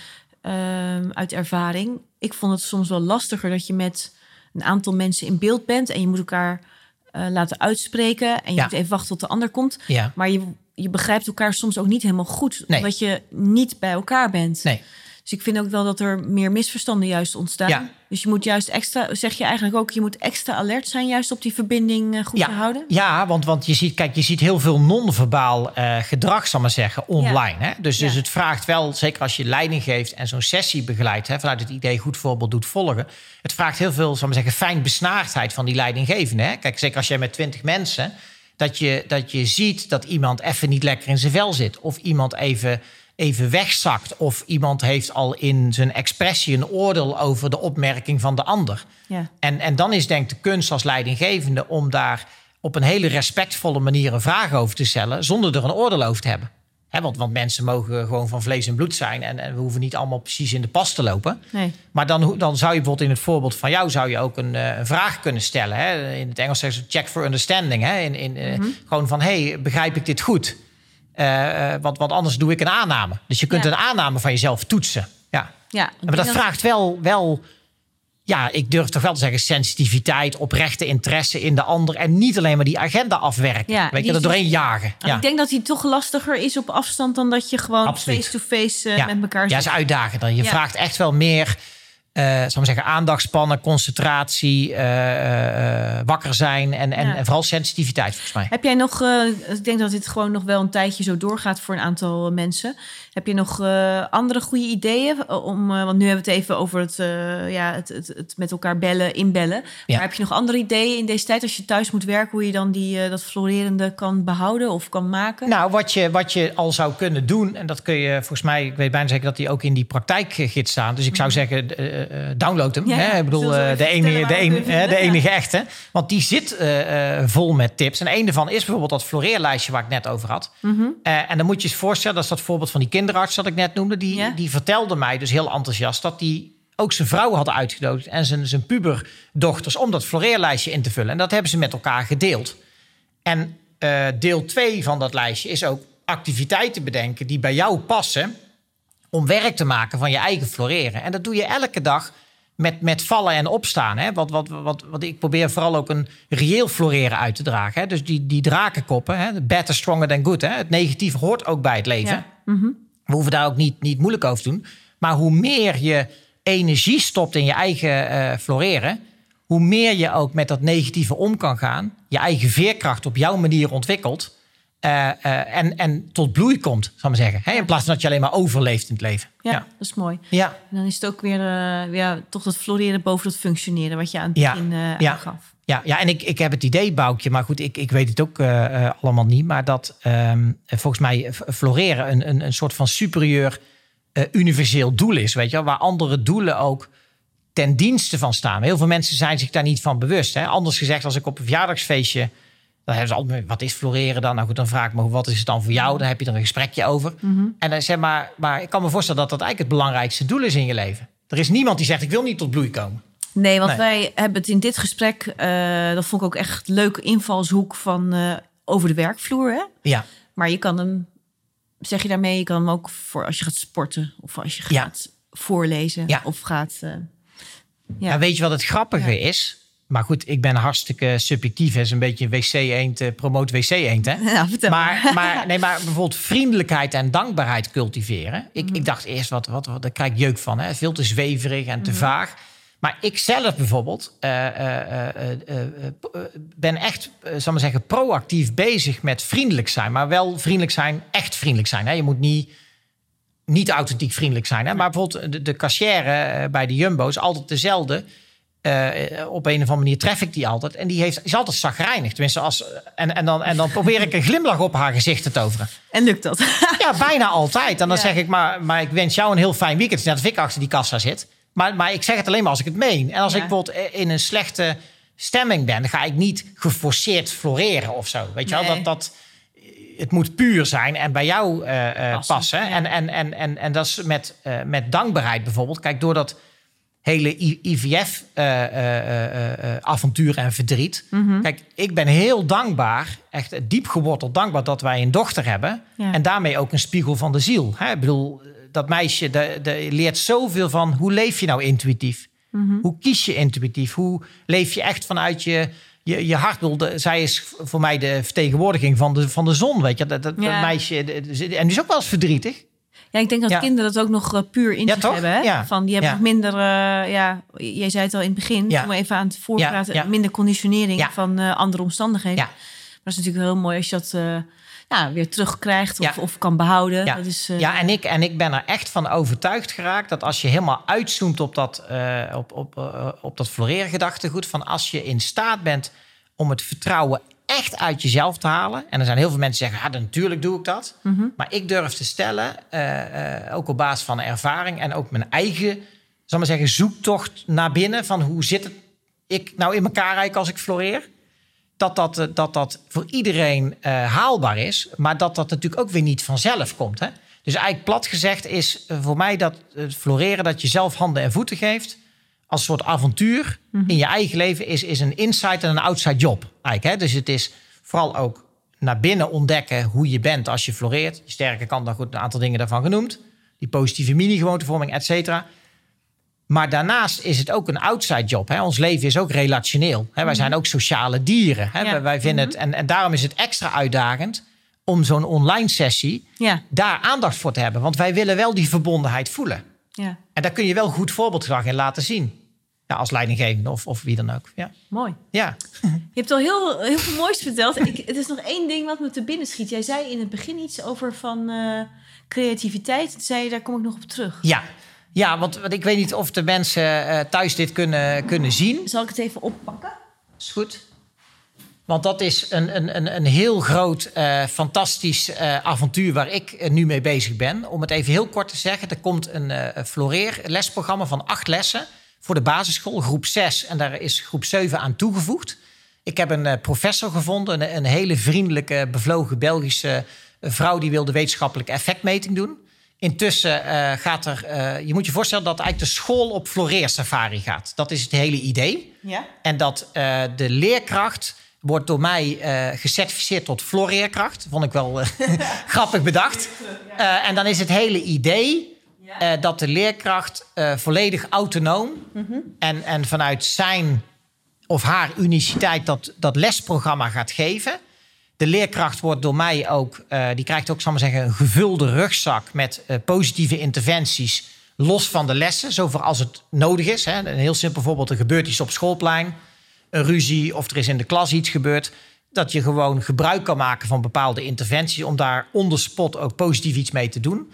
Um, uit ervaring. Ik vond het soms wel lastiger dat je met een aantal mensen in beeld bent... en je moet elkaar uh, laten uitspreken... en je ja. moet even wachten tot de ander komt. Ja. Maar je, je begrijpt elkaar soms ook niet helemaal goed... Nee. Omdat je niet bij elkaar bent. Nee. Dus ik vind ook wel dat er meer misverstanden juist ontstaan. Ja. Dus je moet juist extra, zeg je eigenlijk ook... je moet extra alert zijn juist op die verbinding goed ja. te houden? Ja, want, want je ziet, kijk, je ziet heel veel non-verbaal uh, gedrag, zal ik maar zeggen, online. Ja. Hè? Dus, ja. dus het vraagt wel, zeker als je leiding geeft... en zo'n sessie begeleidt, hè, vanuit het idee goed voorbeeld doet volgen... het vraagt heel veel, zal ik maar zeggen, fijnbesnaardheid van die leidinggevende. Hè? Kijk, zeker als jij met twintig mensen... Dat je, dat je ziet dat iemand even niet lekker in zijn vel zit... of iemand even... even wegzakt. Of iemand heeft al in zijn expressie een oordeel over de opmerking van de ander. Ja. En, en dan is denk ik de kunst als leidinggevende... om daar op een hele respectvolle manier een vraag over te stellen... zonder er een oordeel over te hebben. He, want, want mensen mogen gewoon van vlees en bloed zijn... en, en we hoeven niet allemaal precies in de pas te lopen. Nee. Maar dan, dan zou je bijvoorbeeld in het voorbeeld van jou... zou je ook een, uh, een vraag kunnen stellen. Hè? In het Engels zeggen ze check for understanding. Hè? In, in, uh, mm-hmm. Gewoon van, hey, begrijp ik dit goed? Uh, want, want anders doe ik een aanname. Dus je kunt ja. een aanname van jezelf toetsen. Ja, ja maar dat vraagt wel, wel... Ja, ik durf toch wel te zeggen... sensitiviteit, oprechte interesse in de ander... en niet alleen maar die agenda afwerken. Ja, Weet je, er doorheen jagen. Ja. Ik denk dat die toch lastiger is op afstand... dan dat je gewoon Absoluut. face-to-face uh, ja. met elkaar zit. Ja, dat is uitdagender. Je ja. vraagt echt wel meer... Uh, zal ik maar zeggen, aandachtspannen, concentratie, uh, uh, wakker zijn en, en, ja. en vooral sensitiviteit volgens mij. Heb jij nog, uh, ik denk dat dit gewoon nog wel een tijdje zo doorgaat voor een aantal mensen. Heb je nog uh, andere goede ideeën? Om, uh, want nu hebben we het even over het, uh, ja, het, het, het met elkaar bellen, inbellen. Ja. Maar heb je nog andere ideeën in deze tijd als je thuis moet werken, hoe je dan die, uh, dat florerende kan behouden of kan maken? Nou, wat je, wat je al zou kunnen doen, en dat kun je volgens mij, ik weet bijna zeker dat die ook in die praktijkgids staan. Dus ik zou zeggen, uh, download hem. Ja, hè? Ik bedoel, uh, de, enige, de, een, vinden, de enige ja. echte. Want die zit uh, uh, vol met tips. En een daarvan is bijvoorbeeld dat floreerlijstje waar ik net over had. Mm-hmm. Uh, en dan moet je je voorstellen, dat is dat voorbeeld van die kinderarts dat ik net noemde. Die, ja. die vertelde mij dus heel enthousiast dat die ook zijn vrouw had uitgenodigd en zijn, zijn puberdochters om dat floreerlijstje in te vullen. En dat hebben ze met elkaar gedeeld. En uh, deel twee van dat lijstje is ook activiteiten bedenken die bij jou passen om werk te maken van je eigen floreren. En dat doe je elke dag met, met vallen en opstaan. Hè? Wat, wat, wat, wat ik probeer vooral ook een reëel floreren uit te dragen. Hè? Dus die, die drakenkoppen, hè? Better, stronger than good. Hè? Het negatieve hoort ook bij het leven. Ja. Mm-hmm. We hoeven daar ook niet, niet moeilijk over te doen. Maar hoe meer je energie stopt in je eigen uh, floreren, hoe meer je ook met dat negatieve om kan gaan, je eigen veerkracht op jouw manier ontwikkelt. Uh, uh, en, en tot bloei komt, zal ik maar zeggen. Hè? In plaats van dat je alleen maar overleeft in het leven. Ja, ja. Dat is mooi. Ja. En dan is het ook weer uh, ja, toch dat floreren boven dat functioneren wat je aan het ja. begin uh, ja. aangaf. Ja, ja, en ik, ik heb het idee, Boukje, maar goed, ik, ik weet het ook uh, allemaal niet. Maar dat um, volgens mij floreren een, een, een soort van superieur uh, universeel doel is. Weet je wel? Waar andere doelen ook ten dienste van staan. Heel veel mensen zijn zich daar niet van bewust. Hè? Anders gezegd, als ik op een verjaardagsfeestje... Dan hebben ze altijd, wat is floreren dan? Nou goed, dan vraag ik me, wat is het dan voor jou? Dan heb je er een gesprekje over. Mm-hmm. En dan zeg maar, maar ik kan me voorstellen dat dat eigenlijk het belangrijkste doel is in je leven. Er is niemand die zegt, ik wil niet tot bloei komen. Nee, want nee. wij hebben het in dit gesprek, uh, dat vond ik ook echt een leuke invalshoek van uh, over de werkvloer. Hè? Ja. Maar je kan hem, zeg je daarmee, je kan hem ook voor als je gaat sporten of als je gaat ja. voorlezen ja. of gaat... Uh, ja. Ja, weet je wat het grappige ja. is? Maar goed, ik ben hartstikke subjectief. Het is een beetje een wc-eend, promoot wc-eend. Hè? Ja, maar, maar, nee, maar bijvoorbeeld vriendelijkheid en dankbaarheid cultiveren. Ik, mm-hmm. ik dacht eerst, wat, wat, wat, daar krijg ik jeuk van. Hè? Veel te zweverig en te mm-hmm. vaag. Maar ik zelf bijvoorbeeld uh, uh, uh, uh, uh, ben echt, uh, zal maar zeggen, proactief bezig met vriendelijk zijn. Maar wel vriendelijk zijn, echt vriendelijk zijn. Hè? Je moet niet, niet authentiek vriendelijk zijn. Hè? Maar bijvoorbeeld de, de kassière bij de Jumbo is altijd dezelfde. Uh, op een of andere manier tref ik die altijd. En die heeft, is altijd chagrijnig. Tenminste, als, en, en, dan, en dan probeer ik een glimlach op haar gezicht te toveren. En lukt dat? Ja, bijna altijd. En dan ja. zeg ik, maar, maar ik wens jou een heel fijn weekend. Net als ik achter die kassa zit. Maar, maar ik zeg het alleen maar als ik het meen. En als ja. ik bijvoorbeeld in een slechte stemming ben... dan ga ik niet geforceerd floreren of zo. Weet je nee. wel? Dat, dat, het moet puur zijn en bij jou uh, passen. passen. Ja. En, en, en, en, en dat is met, uh, met dankbaarheid bijvoorbeeld. Kijk, door dat... hele I V F-avontuur uh, uh, uh, en verdriet. Mm-hmm. Kijk, ik ben heel dankbaar, echt diep geworteld dankbaar... dat wij een dochter hebben ja. en daarmee ook een spiegel van de ziel. Hè? Ik bedoel, dat meisje de, de leert zoveel van... hoe leef je nou intuïtief? Mm-hmm. Hoe kies je intuïtief? Hoe leef je echt vanuit je, je, je hart? De, zij is voor mij de vertegenwoordiging van de, van de zon, weet je. Dat, dat, ja. dat meisje, de, en die is ook wel eens verdrietig. Ja, ik denk dat ja. kinderen dat ook nog uh, puur in ja, zich hebben. Hè? Ja. Van, die hebben nog ja. minder... Uh, ja, jij zei het al in het begin, ja. toen we even aan het voorpraten... Ja. Ja. minder conditionering ja. van uh, andere omstandigheden. Ja. Maar dat is natuurlijk heel mooi als je dat uh, ja, weer terugkrijgt of, ja. of kan behouden. Ja, dat is, uh, ja en, ik, en ik ben er echt van overtuigd geraakt... dat als je helemaal uitzoomt op dat, uh, op, op, uh, op dat floreergedachtegoed... van als je in staat bent om het vertrouwen... echt uit jezelf te halen. En er zijn heel veel mensen die zeggen... ja, natuurlijk doe ik dat. Mm-hmm. Maar ik durf te stellen... Uh, uh, ook op basis van ervaring... en ook mijn eigen zal maar zeggen, zoektocht naar binnen... van hoe zit het ik nou in elkaar eigenlijk als ik floreer... dat dat, uh, dat, dat voor iedereen uh, haalbaar is... maar dat dat natuurlijk ook weer niet vanzelf komt. Hè? Dus eigenlijk plat gezegd is uh, voor mij dat uh, floreren... dat je zelf handen en voeten geeft... als soort avontuur mm-hmm. in je eigen leven... is, is een inside en een outside job. Eigenlijk, hè? Dus het is vooral ook naar binnen ontdekken... hoe je bent als je floreert. Je sterke kant, dan goed een aantal dingen daarvan genoemd. Die positieve mini-gewoontevorming, et cetera. Maar daarnaast is het ook een outside job. Hè? Ons leven is ook relationeel. Hè? Mm-hmm. Wij zijn ook sociale dieren. Hè? Ja. Wij vinden mm-hmm. het, en, en daarom is het extra uitdagend... om zo'n online sessie ja. daar aandacht voor te hebben. Want wij willen wel die verbondenheid voelen. Ja. En daar kun je wel goed voorbeeldgedrag in laten zien. Ja, als leidinggevende of, of wie dan ook. Ja. Mooi. Ja. Je hebt al heel, heel veel moois verteld. Ik, het is nog één ding wat me te binnen schiet. Jij zei in het begin iets over van uh, creativiteit. Toen zei je, daar kom ik nog op terug. Ja. Ja, want ik weet niet of de mensen uh, thuis dit kunnen, kunnen zien. Zal ik het even oppakken? Is goed. Want dat is een, een, een heel groot, uh, fantastisch uh, avontuur waar ik uh, nu mee bezig ben. Om het even heel kort te zeggen. Er komt een uh, Floreer lesprogramma van acht lessen voor de basisschool, groep zes. En daar is groep zeven aan toegevoegd. Ik heb een uh, professor gevonden, een, een hele vriendelijke, bevlogen Belgische vrouw die wilde wetenschappelijke effectmeting doen. Intussen uh, gaat er... Uh, je moet je voorstellen dat eigenlijk de school op floreersafari gaat. Dat is het hele idee. Ja. En dat uh, de leerkracht wordt door mij uh, gecertificeerd tot floreerkracht. Vond ik wel uh, grappig bedacht. Uh, en dan is het hele idee uh, dat de leerkracht uh, volledig autonoom... Mm-hmm. En, en vanuit zijn of haar uniciteit dat, dat lesprogramma gaat geven. De leerkracht wordt door mij ook... Uh, die krijgt ook, zal ik maar zeggen, een gevulde rugzak... met uh, positieve interventies los van de lessen. Zover als het nodig is. Hè. Een heel simpel voorbeeld, er gebeurt iets op schoolplein... een ruzie of er is in de klas iets gebeurd... dat je gewoon gebruik kan maken van bepaalde interventies... om daar onder spot ook positief iets mee te doen.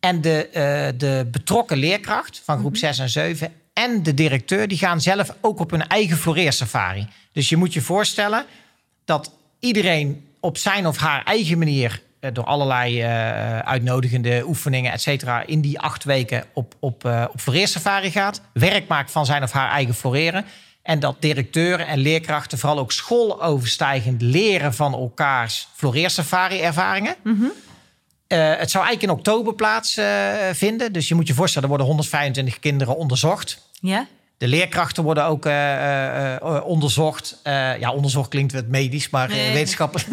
En de, uh, de betrokken leerkracht van groep zes en zeven... en de directeur, die gaan zelf ook op hun eigen floreersafari. Dus je moet je voorstellen dat iedereen op zijn of haar eigen manier... Uh, door allerlei uh, uitnodigende oefeningen, et cetera... in die acht weken op, op, uh, op floreersafari gaat. Werk maakt van zijn of haar eigen floreren... En dat directeuren en leerkrachten vooral ook schooloverstijgend leren van elkaars floreersafari-ervaringen. Mm-hmm. Uh, het zou eigenlijk in oktober plaatsvinden. Uh, dus je moet je voorstellen, er worden honderdvijfentwintig kinderen onderzocht. Ja. De leerkrachten worden ook uh, uh, uh, onderzocht. Uh, ja, onderzocht klinkt wat medisch, maar nee, uh, wetenschappelijk.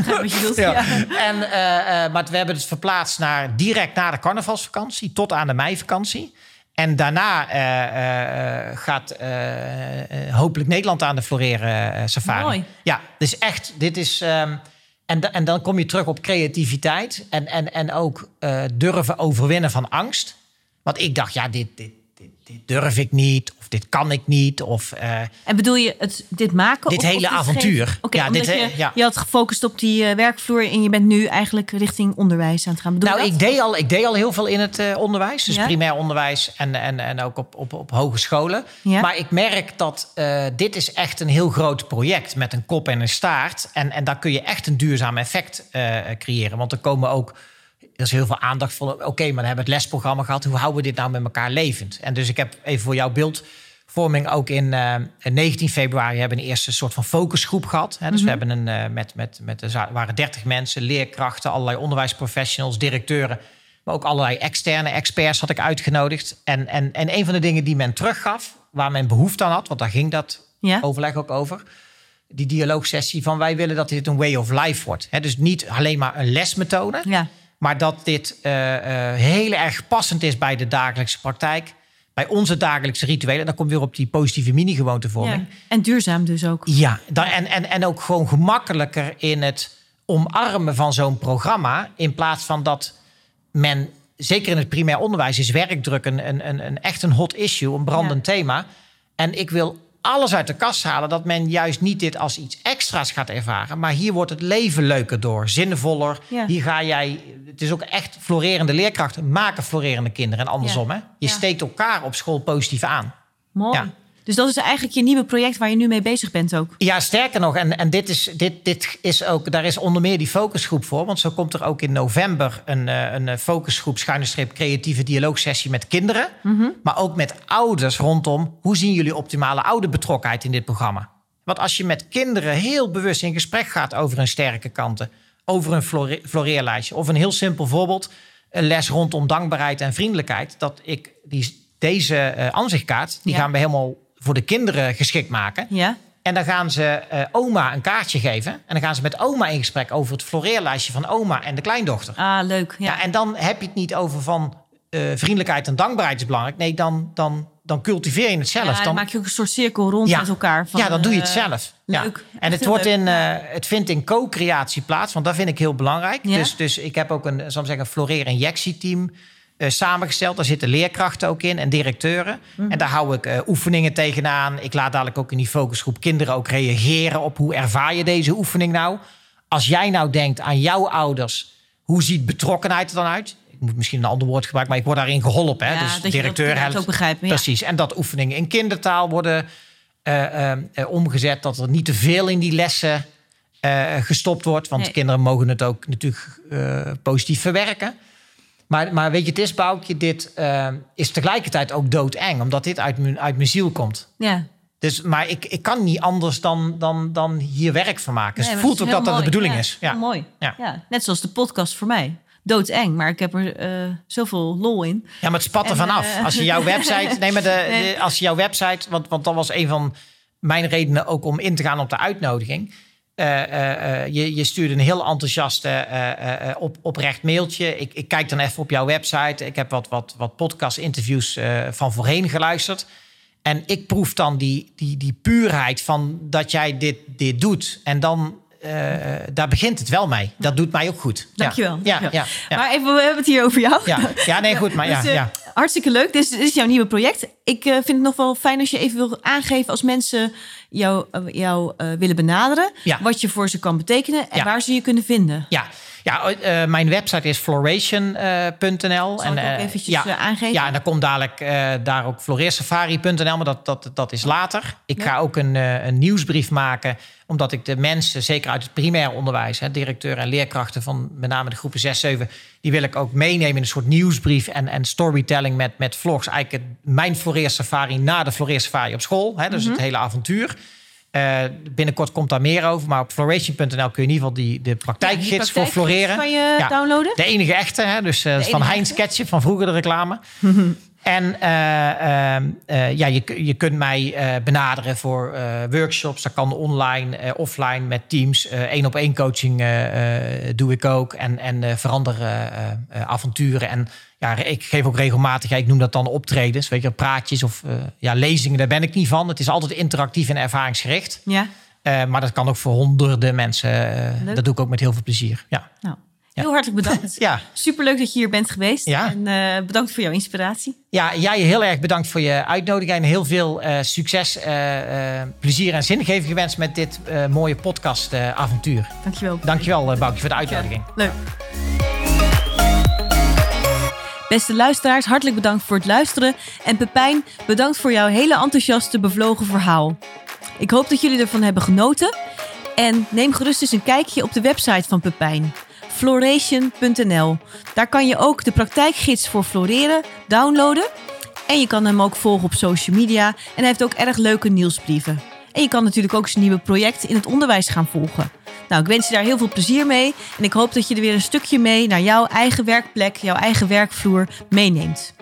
Ja. Ja. En, uh, uh, maar we hebben het verplaatst naar direct na de carnavalsvakantie tot aan de meivakantie. En daarna uh, uh, gaat uh, uh, hopelijk Nederland aan de floreren uh, safari. Mooi. Ja, dus echt, dit is... Um, en, da- en dan kom je terug op creativiteit. En, en, en ook uh, durven overwinnen van angst. Want ik dacht, ja, dit, dit, dit, dit durf ik niet. Of dit kan ik niet. Of, uh, en bedoel je het, dit maken? Dit of, hele of dit avontuur. Ge- okay, ja, dit, je, ja. je had gefocust op die uh, werkvloer... en je bent nu eigenlijk richting onderwijs aan het gaan. Bedoel nou, ik deed, al, ik deed al heel veel in het uh, onderwijs. Dus ja? Primair onderwijs en, en, en ook op, op, op hogescholen. Ja? Maar ik merk dat uh, dit is echt een heel groot project... met een kop en een staart. En, en daar kun je echt een duurzaam effect uh, creëren. Want er komen ook... Er is heel veel aandacht voor. Oké, okay, maar dan hebben we het lesprogramma gehad. Hoe houden we dit nou met elkaar levend? En dus ik heb even voor jouw beeldvorming ook in uh, negentien februari... hebben we een eerste soort van focusgroep gehad. Hè? Dus mm-hmm. we hebben een uh, met, met, met er waren dertig mensen, leerkrachten... allerlei onderwijsprofessionals, directeuren... maar ook allerlei externe experts had ik uitgenodigd. En, en, en een van de dingen die men teruggaf, waar men behoefte aan had... want daar ging dat yeah. overleg ook over... die dialoogsessie van wij willen dat dit een way of life wordt. Hè? Dus niet alleen maar een lesmethode... Yeah. Maar dat dit uh, uh, heel erg passend is bij de dagelijkse praktijk. Bij onze dagelijkse rituelen. En dan komt weer op die positieve mini-gewoontevorming. Ja, en duurzaam dus ook. Ja, dan, en, en, en ook gewoon gemakkelijker in het omarmen van zo'n programma. In plaats van dat men, zeker in het primair onderwijs... is werkdruk een, een, een, een echt een hot issue, een brandend ja. thema. En ik wil alles uit de kast halen... dat men juist niet dit als iets extra's gaat ervaren... maar hier wordt het leven leuker door, zinvoller. Ja. Hier ga jij... Het is ook echt florerende leerkrachten maken florerende kinderen. En andersom, ja. hè? Je ja. steekt elkaar op school positief aan. Mooi. Ja. Dus dat is eigenlijk je nieuwe project waar je nu mee bezig bent ook? Ja, sterker nog. En, en dit is, dit, dit is ook, daar is onder meer die focusgroep voor. Want zo komt er ook in november een, een focusgroep... schuine streep creatieve dialoogsessie met kinderen. Mm-hmm. Maar ook met ouders rondom... hoe zien jullie optimale ouderbetrokkenheid in dit programma? Want als je met kinderen heel bewust in gesprek gaat... over hun sterke kanten, over hun flore- floreerlijstje... of een heel simpel voorbeeld... een les rondom dankbaarheid en vriendelijkheid... dat ik die, deze uh, aanzichtkaart, die ja. gaan we helemaal... voor de kinderen geschikt maken. Ja. En dan gaan ze uh, oma een kaartje geven. En dan gaan ze met oma in gesprek over het floreerlijstje van oma en de kleindochter. Ah, leuk. Ja. Ja, en dan heb je het niet over van uh, vriendelijkheid en dankbaarheid is belangrijk. Nee, dan, dan, dan cultiveer je het zelf. Ja, dan, dan maak je ook een soort cirkel rond ja. met elkaar. Van, ja, dan doe je het zelf. Uh, leuk. Ja. En het, wordt in, uh, het vindt in co-creatie plaats, want dat vind ik heel belangrijk. Ja. Dus, dus ik heb ook een, zal ik zeggen, een floreer-injectieteam... Uh, samengesteld. Daar zitten leerkrachten ook in en directeuren. Mm. En daar hou ik uh, oefeningen tegenaan. Ik laat dadelijk ook in die focusgroep kinderen ook reageren op hoe ervaar je deze oefening nou. Als jij nou denkt aan jouw ouders, hoe ziet betrokkenheid er dan uit? Ik moet misschien een ander woord gebruiken, maar ik word daarin geholpen. Hè? Ja, dus de directeur helpt ook begrijpen. Ja. Precies. En dat oefeningen in kindertaal worden uh, uh, omgezet. Dat er niet te veel in die lessen uh, gestopt wordt. Want nee. Kinderen mogen het ook natuurlijk uh, positief verwerken. Maar, maar weet je, het is, Boukje, dit uh, is tegelijkertijd ook doodeng. Omdat dit uit mijn, uit mijn ziel komt. Ja. Dus, maar ik, ik kan niet anders dan, dan, dan hier werk van maken. Nee, dus voelt ook dat mooi. Dat de bedoeling ja, is. Ja, mooi. Ja. Ja. Net zoals de podcast voor mij. Doodeng, maar ik heb er uh, zoveel lol in. Ja, maar het spat er vanaf. Uh, als je jouw website... nee, maar de, nee. De, als je jouw website... Want, want dat was een van mijn redenen ook om in te gaan op de uitnodiging. Uh, uh, uh, je, je stuurde een heel enthousiaste uh, uh, op, oprecht mailtje. Ik, ik kijk dan even op jouw website. Ik heb wat, wat, wat podcast-interviews uh, van voorheen geluisterd. En ik proef dan die, die, die puurheid van dat jij dit, dit doet. En dan... Uh, daar begint het wel mee. Dat doet mij ook goed. Dankjewel. Ja. Dankjewel. Ja, ja, ja. Maar even, we hebben het hier over jou. Ja, ja nee, goed. Maar ja, dus, uh, ja. Hartstikke leuk. Dit is, dit is jouw nieuwe project. Ik uh, vind het nog wel fijn als je even wil aangeven... als mensen jou, uh, jou uh, willen benaderen... Ja. Wat je voor ze kan betekenen en ja. Waar ze je kunnen vinden. Ja, ja uh, mijn website is floration punt n l. Zal ik en, ook eventjes ja, uh, aangeven? Ja, en dan komt dadelijk uh, daar ook floreersafari punt n l. Maar dat, dat, dat is later. Ik ja. ga ook een, uh, een nieuwsbrief maken... Omdat ik de mensen, zeker uit het primair onderwijs... Hè, directeuren en leerkrachten van met name de groepen zes, zeven... die wil ik ook meenemen in een soort nieuwsbrief... en, en storytelling met, met vlogs. Eigenlijk het, mijn floreersafari na de floreersafari op school. Hè, dus mm-hmm. Het hele avontuur. Uh, binnenkort komt daar meer over. Maar op floration punt n l kun je in ieder geval die, de praktijkgids ja, die voor floreren. Kan je ja, downloaden? De enige echte, hè, dus uh, van Heinz Ketchup van vroeger de reclame... En uh, uh, uh, ja, je, je kunt mij uh, benaderen voor uh, workshops. Dat kan online, uh, offline, met teams. Één-op-één uh, coaching uh, uh, doe ik ook. En, en uh, verander uh, uh, avonturen. En ja, ik geef ook regelmatig, ja, ik noem dat dan optredens. Weet je, praatjes of uh, ja, lezingen, daar ben ik niet van. Het is altijd interactief en ervaringsgericht. Ja. Uh, maar dat kan ook voor honderden mensen. Uh, dat doe ik ook met heel veel plezier. Ja. Nou. Ja. Heel hartelijk bedankt. Ja. Superleuk dat je hier bent geweest. Ja. En uh, bedankt voor jouw inspiratie. Ja, jij heel erg bedankt voor je uitnodiging. En heel veel uh, succes, uh, uh, plezier en zingeving gewenst met dit uh, mooie podcastavontuur. Uh, Dankjewel. Dankjewel, uh, Boukje, voor de uitnodiging. Ja. Leuk. Beste luisteraars, hartelijk bedankt voor het luisteren. En Pepijn, bedankt voor jouw hele enthousiaste, bevlogen verhaal. Ik hoop dat jullie ervan hebben genoten. En neem gerust eens een kijkje op de website van Pepijn. floration punt n l. Daar kan je ook de praktijkgids voor floreren downloaden. En je kan hem ook volgen op social media. En hij heeft ook erg leuke nieuwsbrieven. En je kan natuurlijk ook zijn nieuwe project in het onderwijs gaan volgen. Nou, ik wens je daar heel veel plezier mee. En ik hoop dat je er weer een stukje mee naar jouw eigen werkplek, jouw eigen werkvloer meeneemt.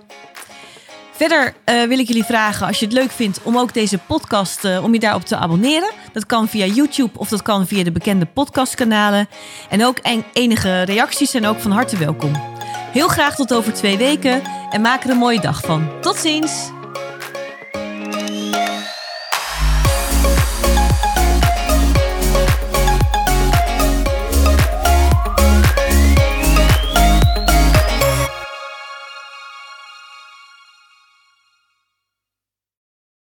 Verder uh, wil ik jullie vragen, als je het leuk vindt om ook deze podcast, uh, om je daarop te abonneren. Dat kan via YouTube of dat kan via de bekende podcastkanalen. En ook en enige reacties zijn ook van harte welkom. Heel graag tot over twee weken en maak er een mooie dag van. Tot ziens!